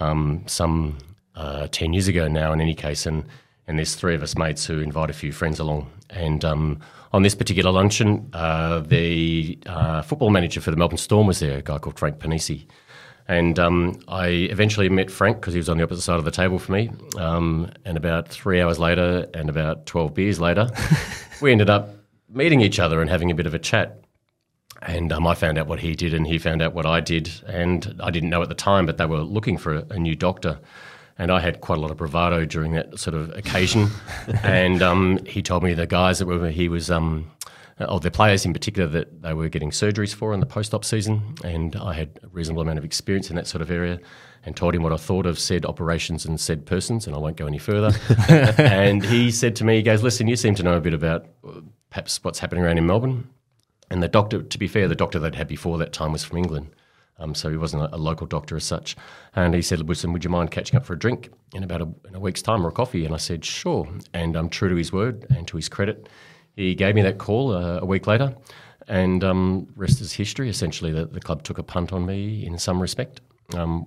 um, some Uh, ten years ago now, in any case, and and there's three of us mates who invite a few friends along. And um, on this particular luncheon, uh, the uh, football manager for the Melbourne Storm was there, a guy called Frank Panisi. And um, I eventually met Frank because he was on the opposite side of the table from me. Um, and about three hours later and about twelve beers later, we ended up meeting each other and having a bit of a chat. And um, I found out what he did and he found out what I did. And I didn't know at the time, but they were looking for a, a new doctor. And I had quite a lot of bravado during that sort of occasion. and um, he told me the guys that were, he was, um, oh, the players in particular that they were getting surgeries for in the post-op season. And I had a reasonable amount of experience in that sort of area and told him what I thought of said operations and said persons, and I won't go any further. And he said to me, he goes, listen, you seem to know a bit about perhaps what's happening around in Melbourne. And the doctor, to be fair, the doctor they'd had before that time was from England. Um, so he wasn't a, a local doctor as such. And he said, listen, would you mind catching up for a drink in about a, in a week's time or a coffee? And I said, sure. And um, true to his word and to his credit, he gave me that call uh, a week later. And um, rest is history, essentially. The, the club took a punt on me in some respect. Um,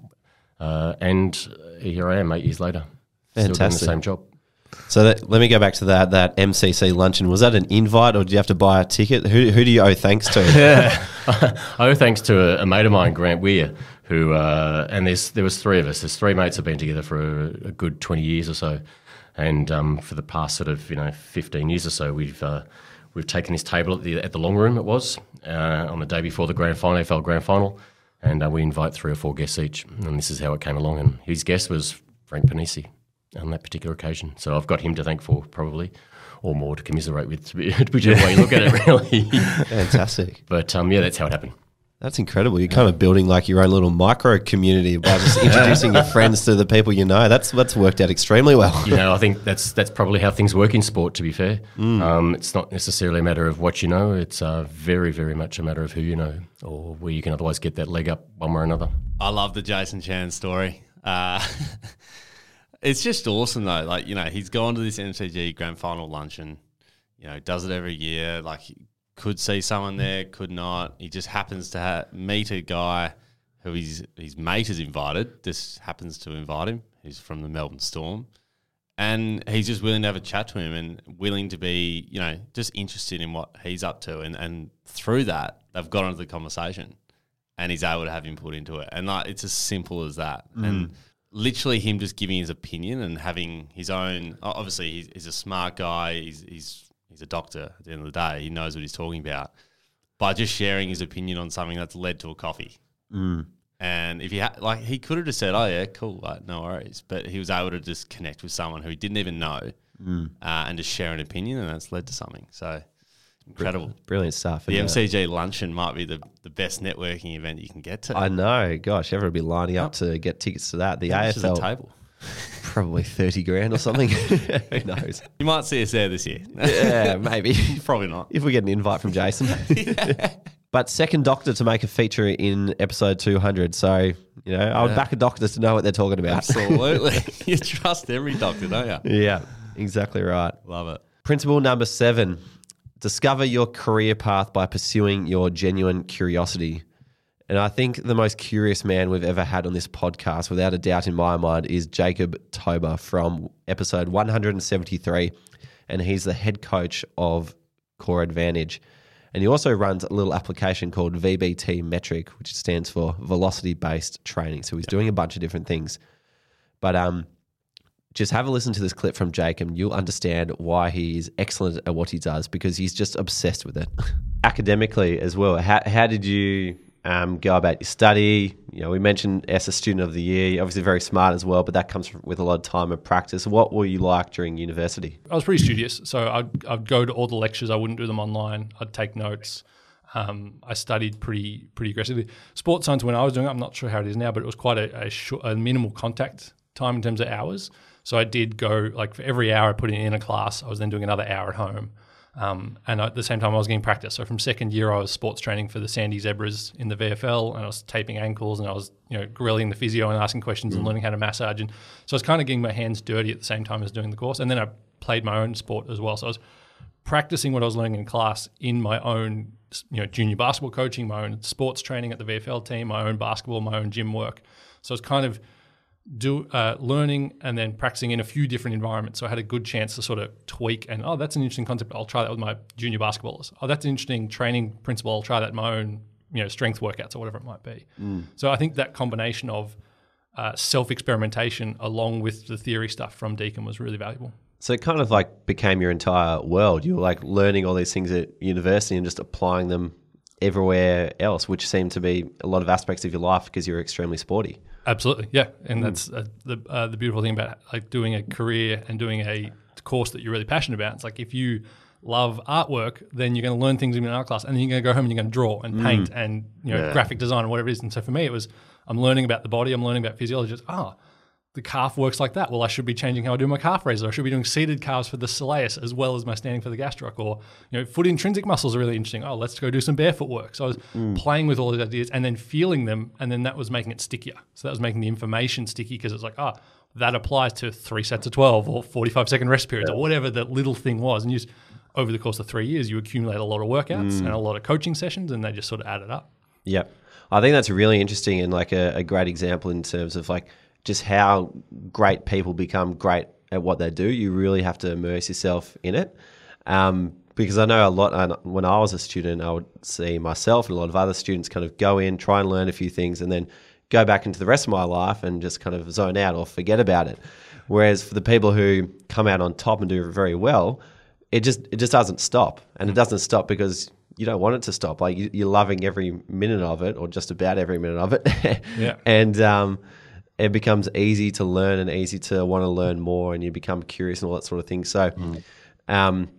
uh, and here I am eight years later. Fantastic. Still doing the same job. So that, let me go back to that that M C C luncheon. Was that an invite or did you have to buy a ticket? Who who do you owe thanks to? Yeah. I owe thanks to a, a mate of mine, Grant Weir, who uh, – and there's, there was three of us. There's three mates have been together for a, a good twenty years or so. And um, for the past sort of, you know, fifteen years or so, we've uh, we've taken this table at the at the Long Room, it was, uh, on the day before the grand final, A F L grand final. And uh, we invite three or four guests each. And this is how it came along. And his guest was Frank Panisi on that particular occasion. So I've got him to thank for probably, or more to commiserate with, whichever way you look at it, really. Fantastic. But, um, yeah, that's how it happened. That's incredible. You're kind of building like your own little micro community by just introducing your friends to the people you know. That's that's worked out extremely well. You know, I think that's that's probably how things work in sport, to be fair. Mm. Um, it's not necessarily a matter of what you know. It's uh, very, very much a matter of who you know or where you can otherwise get that leg up one way or another. I love the Jason Chan story. Uh It's just awesome though, like, you know, he's gone to this M C G grand final luncheon, you know, does it every year, like he could see someone there, could not. He just happens to ha- meet a guy who his, his mate has invited, just happens to invite him, who's from the Melbourne Storm, And he's just willing to have a chat to him and willing to be, you know, just interested in what he's up to. And, and through that, they've got into the conversation and he's able to have input into it. And like, it's as simple as that. Mm. And literally him just giving his opinion and having his own – obviously he's, he's a smart guy. He's, he's, he's a doctor at the end of the day. He knows what he's talking about. By just sharing his opinion on something that's led to a coffee. Mm. And if he had, like, he could have just said, "Oh yeah, cool, like, no worries," but he was able to just connect with someone who he didn't even know, mm. uh, and just share an opinion, and that's led to something. So incredible, brilliant stuff. The M C G it? luncheon might be the, the best networking event you can get to. I know, gosh, everyone will be lining up to get tickets to that. The How A F L table, probably thirty grand or something. Who knows? You might see us there this year. Yeah, maybe. Probably not if we get an invite from Jason. Yeah. But second doctor to make a feature in episode two hundred. So, you know, I would yeah. back a doctor to know what they're talking about. Absolutely. You trust every doctor, don't you? Yeah, exactly right. Love it. Principle number seven, discover your career path by pursuing your genuine curiosity. And I think the most curious man we've ever had on this podcast, without a doubt in my mind, is Jacob Tober from episode one seventy-three. And he's the head coach of Core Advantage. And he also runs a little application called V B T Metric, which stands for Velocity-Based Training. So he's yep. doing a bunch of different things. But um, just have a listen to this clip from Jake and you'll understand why he is excellent at what he does, because he's just obsessed with it. Academically as well, how, how did you um, go about your study? You know, we mentioned as a student of the year, you're obviously very smart as well, but that comes with a lot of time and practice. What were you like during university? I was pretty studious, so I'd, I'd go to all the lectures. I wouldn't do them online. I'd take notes. Um, I studied pretty pretty aggressively. Sports science, when I was doing it, I'm not sure how it is now, but it was quite a, a, short, a minimal contact time in terms of hours. So I did go, like, for every hour I put in a class, I was then doing another hour at home. Um, and at the same time, I was getting practice. So from second year, I was sports training for the Sandy Zebras in the V F L, and I was taping ankles, and I was, you know, grilling the physio and asking questions mm. and learning how to massage. And so I was kind of getting my hands dirty at the same time as doing the course. And then I played my own sport as well. So I was practicing what I was learning in class in my own, you know, junior basketball coaching, my own sports training at the V F L team, my own basketball, my own gym work. So I was kind of do uh, learning and then practicing in a few different environments. So I had a good chance to sort of tweak and, oh, that's an interesting concept. I'll try that with my junior basketballers. Oh, that's an interesting training principle. I'll try that in my own, you know, strength workouts or whatever it might be. Mm. So I think that combination of uh, self-experimentation along with the theory stuff from Deakin was really valuable. So it kind of like became your entire world. You were like learning all these things at university and just applying them everywhere else, which seemed to be a lot of aspects of your life because you're extremely sporty. Absolutely, yeah, and mm. that's uh, the uh, the beautiful thing about like doing a career and doing a course that you're really passionate about. It's like if you love artwork, then you're going to learn things in an art class, and then you're going to go home and you're going to draw and mm. paint and, you know, yeah. graphic design and whatever it is. And so for me, it was I'm learning about the body, I'm learning about physiology. It's, oh, the calf works like that. Well, I should be changing how I do my calf raises. I should be doing seated calves for the soleus as well as my standing for the gastroc. Or, you know, foot intrinsic muscles are really interesting. Oh, let's go do some barefoot work. So I was mm. playing with all those ideas and then feeling them, and then that was making it stickier. So that was making the information sticky because it's like, ah, oh, that applies to three sets of twelve or forty-five second rest periods yeah. or whatever that little thing was. And you just, over the course of three years, you accumulate a lot of workouts mm. and a lot of coaching sessions, and they just sort of added up. Yeah. I think that's really interesting and like a, a great example in terms of like, just how great people become great at what they do. You really have to immerse yourself in it. Um, because I know a lot, and when I was a student, I would see myself and a lot of other students kind of go in, try and learn a few things, and then go back into the rest of my life and just kind of zone out or forget about it. Whereas for the people who come out on top and do very well, it just it just doesn't stop. And it doesn't stop because you don't want it to stop. Like you, you're loving every minute of it, or just about every minute of it. yeah. And, um, it becomes easy to learn and easy to want to learn more, and you become curious and all that sort of thing. So mm. um,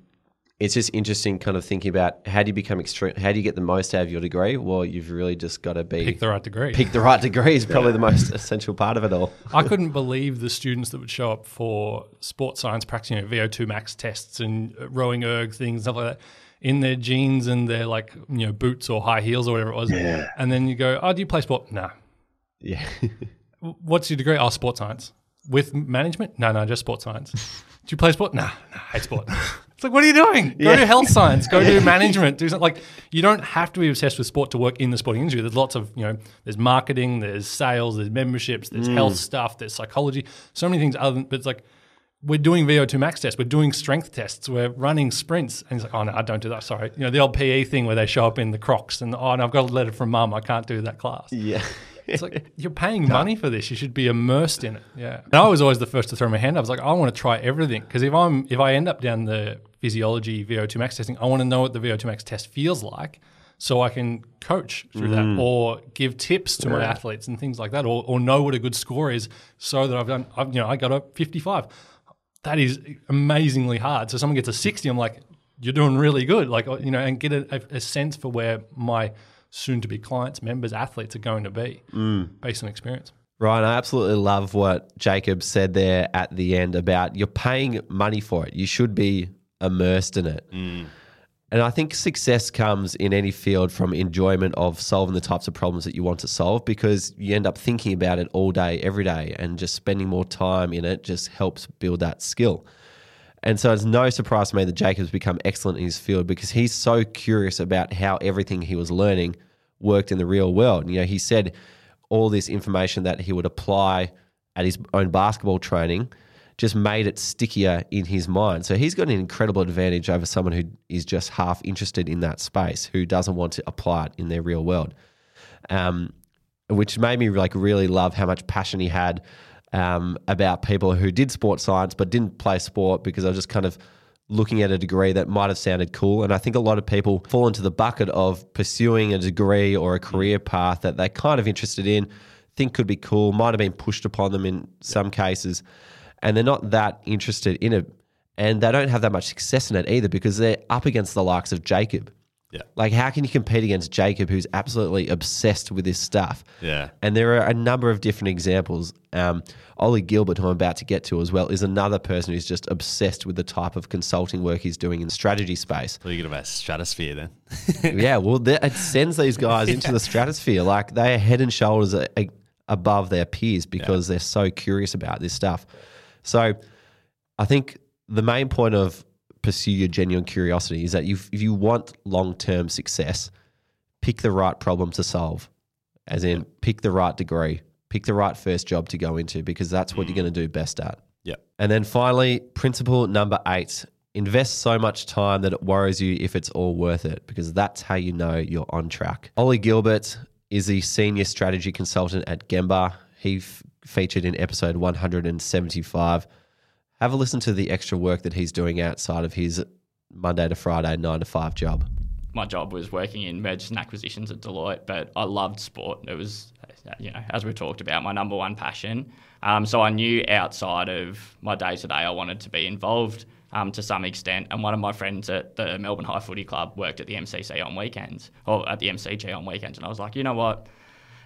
it's just interesting kind of thinking about how do you become extreme, how do you get the most out of your degree? Well, you've really just got to be... Pick the right degree. Pick the right degree is probably yeah. the most essential part of it all. I couldn't believe the students that would show up for sports science practice, you know, V O two max tests and rowing erg things, stuff like that, in their jeans and their like, you know, boots or high heels or whatever it was. Yeah. And then you go, oh, do you play sport? No. Nah. Yeah. What's your degree? Oh, sports science. With management? No, no, just sports science. Do you play sport? Nah, nah, I hate sport. It's like, what are you doing? Go yeah. do health science. Go do management. Do something. Like, you don't have to be obsessed with sport to work in the sporting industry. There's lots of, you know, there's marketing, there's sales, there's memberships, there's mm. health stuff, there's psychology, so many things other than, but it's like, we're doing V O two max tests, we're doing strength tests, we're running sprints. And he's like, oh, no, I don't do that, sorry. You know, the old P E thing where they show up in the Crocs and, oh, no, I've got a letter from mum, I can't do that class. Yeah. It's like, you're paying no. money for this. You should be immersed in it. Yeah. And I was always the first to throw my hand up. I was like, I want to try everything. Because if I'm if I end up down the physiology V O two max testing, I want to know what the V O two max test feels like so I can coach through mm. that, or give tips to yeah. my athletes and things like that, or, or know what a good score is so that I've done, I've, you know, I got a fifty-five. That is amazingly hard. So someone gets a sixty, I'm like, you're doing really good. Like, you know, and get a, a sense for where my soon-to-be clients, members, athletes are going to be mm. based on experience. Ryan, I absolutely love what Jacob said there at the end about you're paying money for it. You should be immersed in it. Mm. And I think success comes in any field from enjoyment of solving the types of problems that you want to solve, because you end up thinking about it all day, every day, and just spending more time in it just helps build that skill. And so it's no surprise to me that Jacob's become excellent in his field, because he's so curious about how everything he was learning worked in the real world. And, you know, he said all this information that he would apply at his own basketball training just made it stickier in his mind. So he's got an incredible advantage over someone who is just half interested in that space, who doesn't want to apply it in their real world, um, which made me like really love how much passion he had Um, about people who did sports science but didn't play sport, because I was just kind of looking at a degree that might have sounded cool. And I think a lot of people fall into the bucket of pursuing a degree or a career path that they're kind of interested in, think could be cool, might have been pushed upon them in some cases, and they're not that interested in it. And they don't have that much success in it either, because they're up against the likes of Jacob. Yeah. Like, how can you compete against Jacob, who's absolutely obsessed with this stuff? Yeah. And there are a number of different examples. Um, Ollie Gilbert, who I'm about to get to as well, is another person who's just obsessed with the type of consulting work he's doing in the strategy space. So you're talking about stratosphere then? Yeah, well, it sends these guys yeah. into the stratosphere. Like, they are head and shoulders a, a, above their peers because yeah. they're so curious about this stuff. So I think the main point of pursue your genuine curiosity is that you, if you want long-term success, pick the right problem to solve, as in yep. pick the right degree, pick the right first job to go into, because that's what mm. you're going to do best at. Yeah. And then finally, principle number eight, invest so much time that it worries you if it's all worth it, because that's how you know you're on track. Ollie Gilbert is the senior strategy consultant at Gemba. He f- featured in episode one hundred seventy-five. Have a listen to the extra work that he's doing outside of his Monday to Friday nine to five job. My job was working in mergers and acquisitions at Deloitte, but I loved sport. It was, you know, as we talked about, my number one passion. Um, so I knew outside of my day-to-day I wanted to be involved um, to some extent. And one of my friends at the Melbourne High Footy Club worked at the M C C on weekends, or at the M C G on weekends. And I was like, you know what?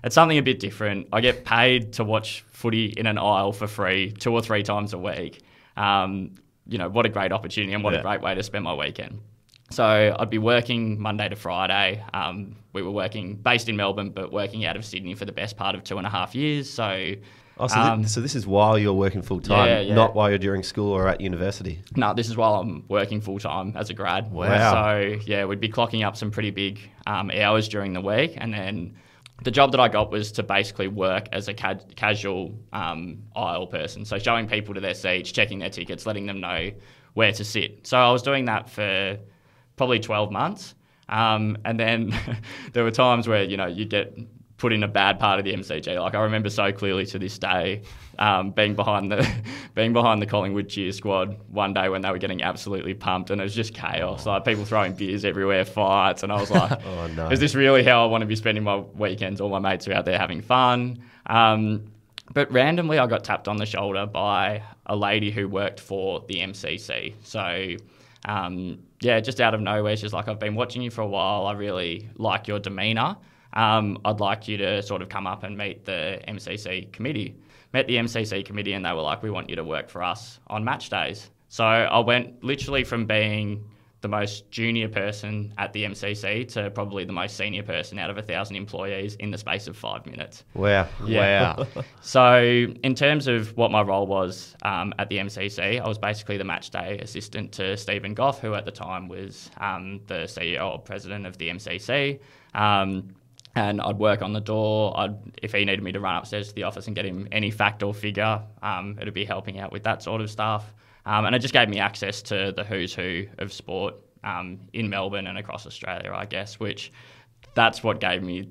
It's something a bit different. I get paid to watch footy in an aisle for free two or three times a week. Um, you know, what a great opportunity and what yeah. a great way to spend my weekend. So I'd be working Monday to Friday. Um, we were working based in Melbourne, but working out of Sydney for the best part of two and a half years. So, oh, so, um, this, so this is while you're working full time, yeah, yeah. not while you're during school or at university. No, this is while I'm working full time as a grad. Wow. So yeah, we'd be clocking up some pretty big um, hours during the week, and then the job that I got was to basically work as a ca- casual um, aisle person, so showing people to their seats, checking their tickets, letting them know where to sit. So I was doing that for probably twelve months, um, and then there were times where, you know, you'd get put in a bad part of the M C G. Like, I remember so clearly to this day um, being behind the being behind the Collingwood cheer squad one day when they were getting absolutely pumped, and it was just chaos. Oh. Like, people throwing beers everywhere, fights, and I was like, oh, no. Is this really how I want to be spending my weekends? All my mates are out there having fun. Um, but randomly I got tapped on the shoulder by a lady who worked for the M C C. So... Um, yeah, just out of nowhere, she's like, I've been watching you for a while. I really like your demeanour. Um, I'd like you to sort of come up and meet the M C C committee. Met the M C C committee and they were like, we want you to work for us on match days. So I went literally from being the most junior person at the M C C to probably the most senior person out of a thousand employees in the space of five minutes. Wow. Yeah. Wow. So in terms of what my role was um, at the M C C, I was basically the match day assistant to Stephen Goff, who at the time was um, the C E O or president of the M C C. Um, and I'd work on the door. I'd, if he needed me to run upstairs to the office and get him any fact or figure, um, it'd be helping out with that sort of stuff. Um, and it just gave me access to the who's who of sport um, in Melbourne and across Australia, I guess, which that's what gave me,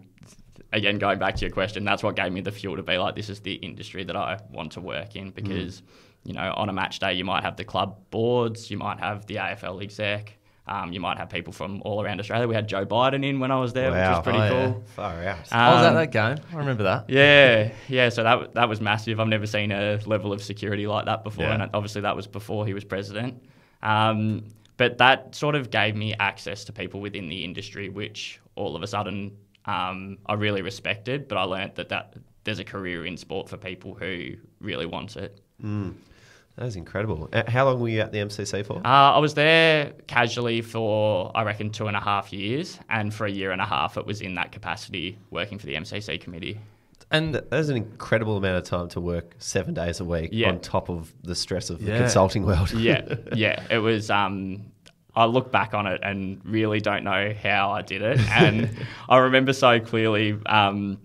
again, going back to your question, that's what gave me the fuel to be like, this is the industry that I want to work in, because, mm. you know, on a match day, you might have the club boards, you might have the A F L exec, Um, you might have people from all around Australia. We had Joe Biden in when I was there, wow. which was pretty oh, cool. Yeah. Far out. Um, I was at that game. I remember that. Yeah, yeah. So that that was massive. I've never seen a level of security like that before, yeah. and obviously that was before he was president. Um, but that sort of gave me access to people within the industry, which all of a sudden um, I really respected. But I learnt that, that there's a career in sport for people who really want it. Mm. That was incredible. How long were you at the M C C for? Uh, I was there casually for, I reckon, two and a half years. And for a year and a half, it was in that capacity working for the M C C committee. And that was an incredible amount of time to work seven days a week yeah. on top of the stress of yeah. the consulting world. yeah, yeah. It was... Um, I look back on it and really don't know how I did it. And I remember so clearly... Um,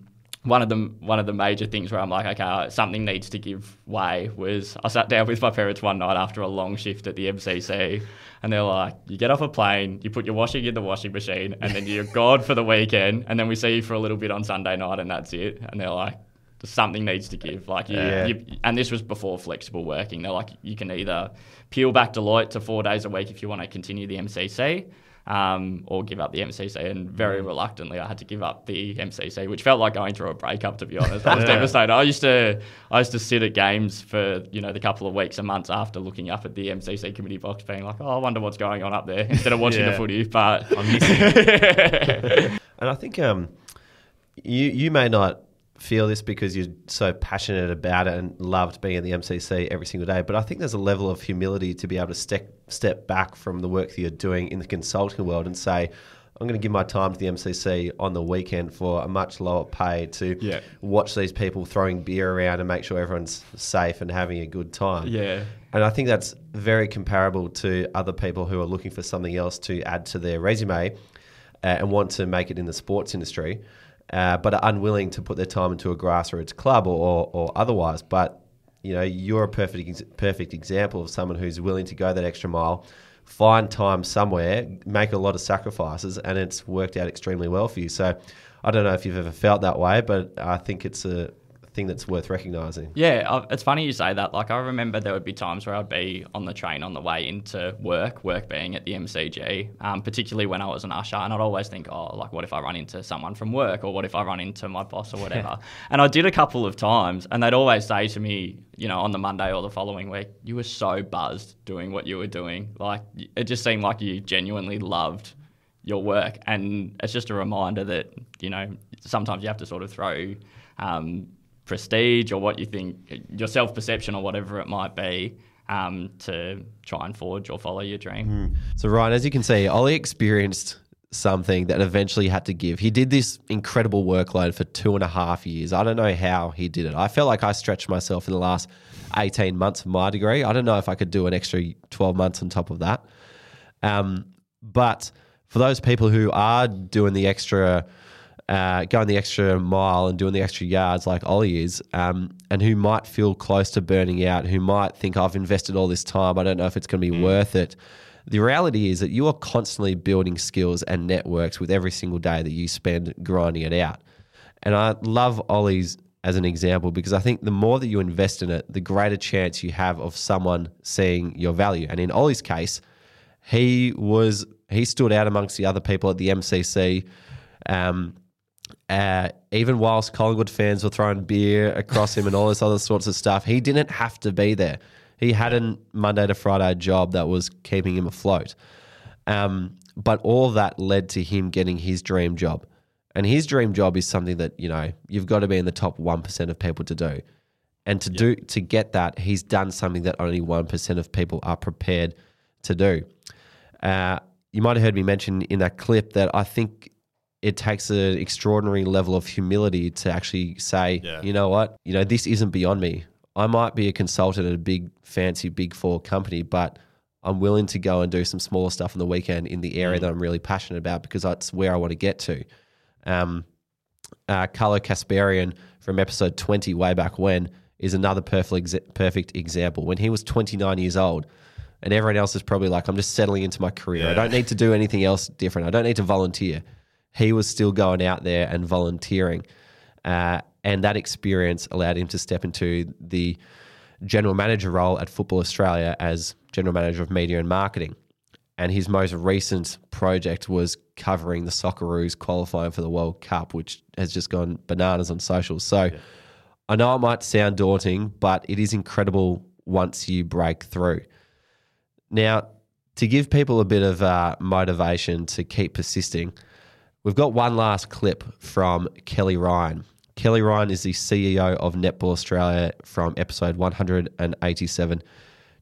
One of the one of the major things where I'm like, okay, something needs to give way was I sat down with my parents one night after a long shift at the M C C, and they're like, you get off a plane, you put your washing in the washing machine, and then you're gone for the weekend, and then we see you for a little bit on Sunday night, and that's it. And they're like, something needs to give. Like, you, yeah. you, and this was before flexible working. They're like, you can either peel back Deloitte to four days a week if you want to continue the M C C. Um, or give up the M C C, and very reluctantly I had to give up the M C C, which felt like going through a breakup, to be honest. I was yeah. devastated. I used to I used to sit at games for, you know, the couple of weeks and months after, looking up at the M C C committee box being like, oh, I wonder what's going on up there, instead of watching yeah. the footy, but I'm missing it. And I think um, you you may not feel this because you're so passionate about it and loved being at the M C C every single day, but I think there's a level of humility to be able to step step back from the work that you're doing in the consulting world and say, I'm going to give my time to the M C C on the weekend for a much lower pay to yeah. watch these people throwing beer around and make sure everyone's safe and having a good time. Yeah. And I think that's very comparable to other people who are looking for something else to add to their resume uh, and want to make it in the sports industry. Uh, but are unwilling to put their time into a grassroots club or, or, or otherwise. But, you know, you're a perfect ex- perfect example of someone who's willing to go that extra mile, find time somewhere, make a lot of sacrifices, and it's worked out extremely well for you. So I don't know if you've ever felt that way, but I think it's a thing that's worth recognising. Yeah, it's funny you say that. Like, I remember there would be times where I'd be on the train on the way into work, work being at the M C G, um, particularly when I was an usher, and I'd always think, oh, like, what if I run into someone from work, or what if I run into my boss or whatever? And I did a couple of times, and they'd always say to me, you know, on the Monday or the following week, you were so buzzed doing what you were doing. Like, it just seemed like you genuinely loved your work. And it's just a reminder that, you know, sometimes you have to sort of throw... Um, prestige or what you think, your self-perception or whatever it might be, um, to try and forge or follow your dream. Mm. So Ryan, as you can see, Ollie experienced something that eventually had to give. He did this incredible workload for two and a half years. I don't know how he did it. I felt like I stretched myself in the last eighteen months of my degree. I don't know if I could do an extra twelve months on top of that. Um, but for those people who are doing the extra... Uh, going the extra mile and doing the extra yards like Ollie is, um, and who might feel close to burning out, who might think, I've invested all this time, I don't know if it's going to be mm. worth it. The reality is that you are constantly building skills and networks with every single day that you spend grinding it out. And I love Ollie's as an example, because I think the more that you invest in it, the greater chance you have of someone seeing your value. And in Ollie's case, he was he stood out amongst the other people at the M C C, um, Uh, even whilst Collingwood fans were throwing beer across him and all this other sorts of stuff, he didn't have to be there. He had a Monday to Friday job that was keeping him afloat. Um, but all that led to him getting his dream job. And his dream job is something that, you know, you've got to be in the top one percent of people to do. And to, yep. do, to get that, he's done something that only one percent of people are prepared to do. Uh, you might have heard me mention in that clip that I think it takes an extraordinary level of humility to actually say, yeah. you know what, you know, this isn't beyond me. I might be a consultant at a big, fancy, big four company, but I'm willing to go and do some smaller stuff on the weekend in the area mm. that I'm really passionate about, because that's where I want to get to. Um, uh, Carlo Kasparian from episode twenty way back when is another perfect perfect example. When he was twenty-nine years old, and everyone else is probably like, I'm just settling into my career. Yeah. I don't need to do anything else different. I don't need to volunteer. He was still going out there and volunteering. Uh, and that experience allowed him to step into the general manager role at Football Australia as general manager of media and marketing. And his most recent project was covering the Socceroos qualifying for the World Cup, which has just gone bananas on socials. So yeah. I know it might sound daunting, but it is incredible once you break through. Now, to give people a bit of uh, motivation to keep persisting, we've got one last clip from Kelly Ryan. Kelly Ryan is the C E O of Netball Australia from episode one hundred eighty-seven.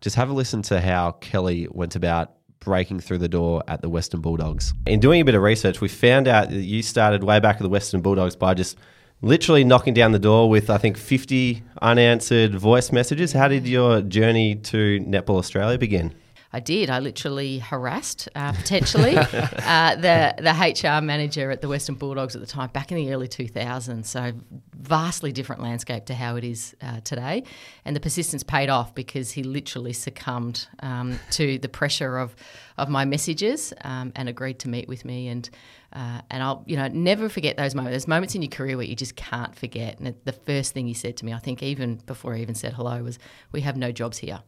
Just have a listen to how Kelly went about breaking through the door at the Western Bulldogs. In doing a bit of research, we found out that you started way back at the Western Bulldogs by just literally knocking down the door with, I think, fifty unanswered voice messages. How did your journey to Netball Australia begin? I did. I literally harassed, uh, potentially, uh, the the H R manager at the Western Bulldogs at the time, back in the early two thousands. So vastly different landscape to how it is uh, today. And the persistence paid off because he literally succumbed um, to the pressure of, of my messages um, and agreed to meet with me. And uh, and I'll you know never forget those moments. There's moments in your career where you just can't forget. And the first thing he said to me, I think even before I even said hello, was, "We have no jobs here."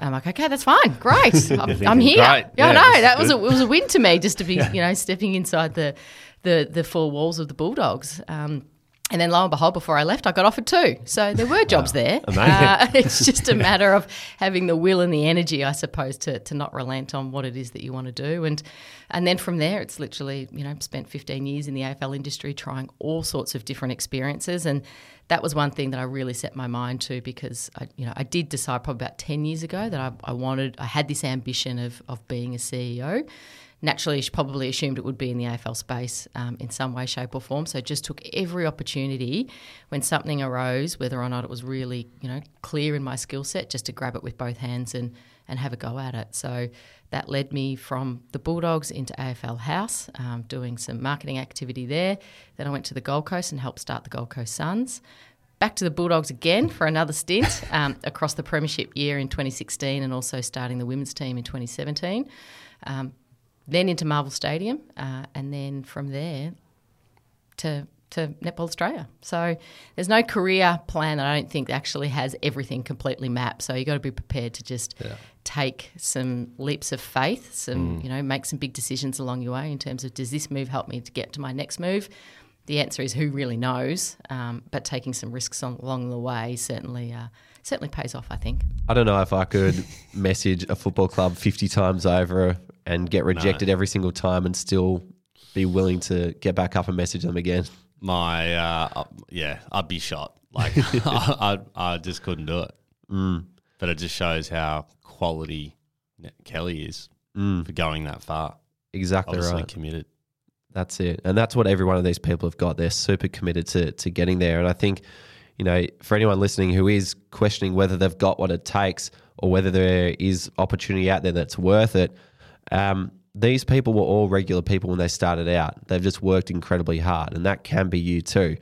I'm like, okay, that's fine, great, I'm, I'm here. Great. Yeah, I know, yeah, that was a, it was a win to me just to be, yeah. you know, stepping inside the, the the four walls of the Bulldogs. Um, and then lo and behold, before I left, I got offered two. So there were jobs wow. there. Amazing. Uh, it's just a matter of having the will and the energy, I suppose, to to not relent on what it is that you want to do. And and then from there, it's literally, you know, spent fifteen years in the A F L industry trying all sorts of different experiences. And that was one thing that I really set my mind to, because I, you know, I did decide probably about ten years ago that I, I wanted, I had this ambition of of being a C E O. Naturally, I probably assumed it would be in the A F L space um, in some way, shape or form. So just took every opportunity when something arose, whether or not it was really, you know, clear in my skill set, just to grab it with both hands and and have a go at it. So that led me from the Bulldogs into A F L House, um, doing some marketing activity there. Then I went to the Gold Coast and helped start the Gold Coast Suns. Back to the Bulldogs again for another stint um, across the premiership year in twenty sixteen and also starting the women's team in twenty seventeen. Um, then into Marvel Stadium uh, and then from there to... to Netball Australia. So there's no career plan that I don't think actually has everything completely mapped. So you got to be prepared to just yeah. take some leaps of faith, some, mm. you know, make some big decisions along your way in terms of, does this move help me to get to my next move? The answer is who really knows, um, but taking some risks on, along the way certainly uh, certainly pays off, I think. I don't know if I could message a football club fifty times over and get rejected no. every single time and still be willing to get back up and message them again. My, uh, yeah, I'd be shot. Like, I, I, I just couldn't do it. Mm. But it just shows how quality Kelly is mm. for going that far. Exactly. Obviously right. committed. That's it. And that's what every one of these people have got. They're super committed to, to getting there. And I think, you know, for anyone listening who is questioning whether they've got what it takes or whether there is opportunity out there that's worth it, um, these people were all regular people when they started out. They've just worked incredibly hard, and that can be you too.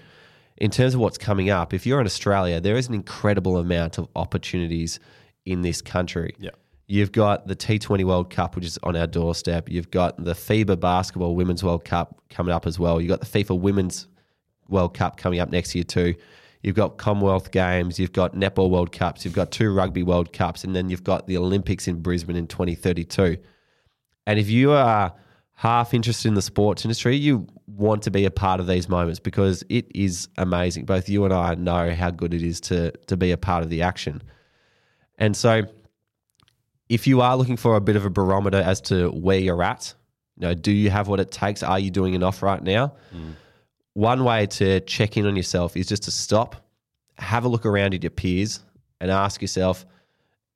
In terms of what's coming up, if you're in Australia, there is an incredible amount of opportunities in this country. Yeah. You've got the T twenty World Cup, which is on our doorstep. You've got the FIBA Basketball Women's World Cup coming up as well. You've got the FIFA Women's World Cup coming up next year too. You've got Commonwealth Games. You've got Netball World Cups. You've got two Rugby World Cups, and then you've got the Olympics in Brisbane in twenty thirty-two. And if you are half interested in the sports industry, you want to be a part of these moments because it is amazing. Both you and I know how good it is to, to be a part of the action. And so if you are looking for a bit of a barometer as to where you're at, you know, do you have what it takes? Are you doing enough right now? Mm. One way to check in on yourself is just to stop, have a look around at your peers and ask yourself,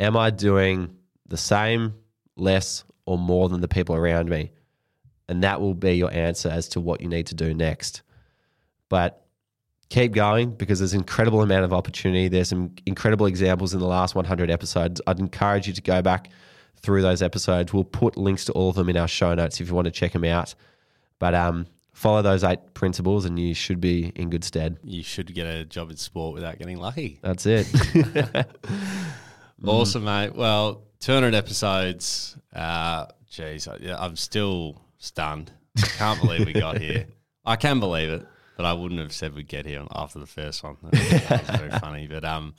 am I doing the same, less, or more than the people around me? And that will be your answer as to what you need to do next. But keep going because there's an incredible amount of opportunity. There's some incredible examples in the last one hundred episodes. I'd encourage you to go back through those episodes. We'll put links to all of them in our show notes if you want to check them out. But um, follow those eight principles and you should be in good stead. You should get a job in sport without getting lucky. That's it. Awesome, mate. Well, two hundred episodes. Uh, geez, I, I'm still stunned. I can't believe we got here. I can believe it, but I wouldn't have said we'd get here after the first one. That was very funny. But um,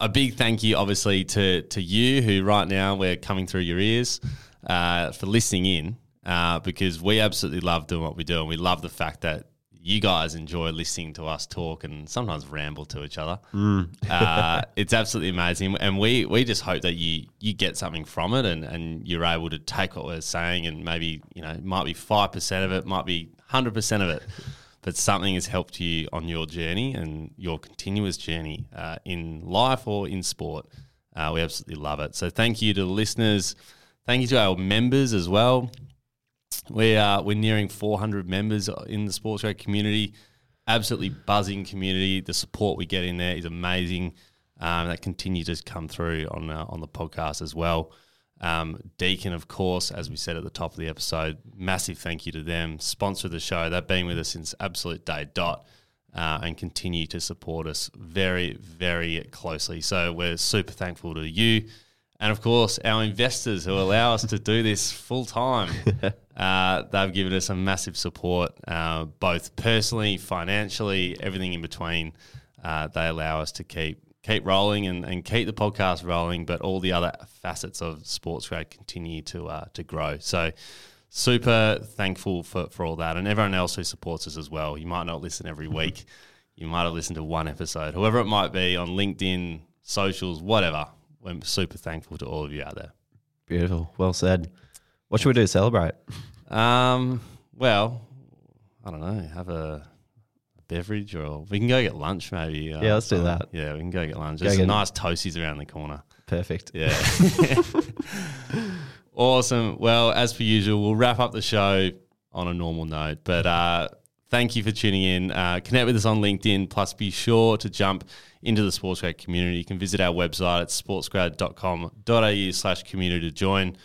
a big thank you, obviously, to, to you, who right now we're coming through your ears, uh, for listening in, uh, because we absolutely love doing what we do, and we love the fact that you guys enjoy listening to us talk and sometimes ramble to each other. Mm. uh, it's absolutely amazing. And we, we just hope that you you get something from it and, and you're able to take what we're saying and maybe, you know, it might be five percent of it, might be one hundred percent of it, but something has helped you on your journey and your continuous journey uh, in life or in sport. Uh, we absolutely love it. So thank you to the listeners. Thank you to our members as well. We are, we're nearing four hundred members in the SportsGrad community. Absolutely buzzing community. The support we get in there is amazing. Um, that continues to come through on uh, on the podcast as well. Um, Deakin, of course, as we said at the top of the episode, massive thank you to them. Sponsor the show. They've been with us since absolute day dot uh, and continue to support us very, very closely. So we're super thankful to you. And, of course, our investors who allow us to do this full-time. Uh, they've given us a massive support, uh, both personally, financially, everything in between. Uh, they allow us to keep keep rolling and, and keep the podcast rolling, but all the other facets of SportsGrad continue to uh, to grow. So super thankful for, for all that, and everyone else who supports us as well. You might not listen every week. You might have listened to one episode. Whoever it might be on LinkedIn, socials, whatever. I'm super thankful to all of you out there. Beautiful. Well said. What should we do to celebrate? Um, well, I don't know. Have a beverage or we can go get lunch maybe. Uh, yeah, let's do um, that. Yeah, we can go get lunch. Go There's get some nice toasties around the corner. Perfect. Yeah. Awesome. Well, as per usual, we'll wrap up the show on a normal note. But uh, thank you for tuning in. Uh, connect with us on LinkedIn. Plus, be sure to jump into the SportsGrad community. You can visit our website at sportsgrad.com.au slash community to join.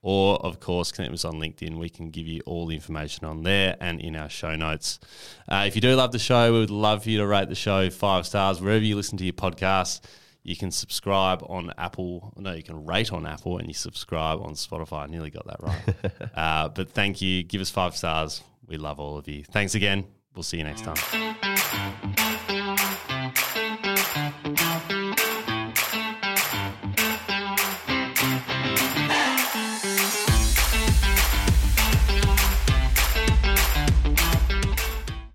Or, of course, connect with us on LinkedIn. We can give you all the information on there and in our show notes. Uh, if you do love the show, we would love for you to rate the show five stars. Wherever you listen to your podcast, you can subscribe on Apple. No, you can rate on Apple and you subscribe on Spotify. I nearly got that right. uh, but thank you. Give us five stars. We love all of you. Thanks again. We'll see you next time.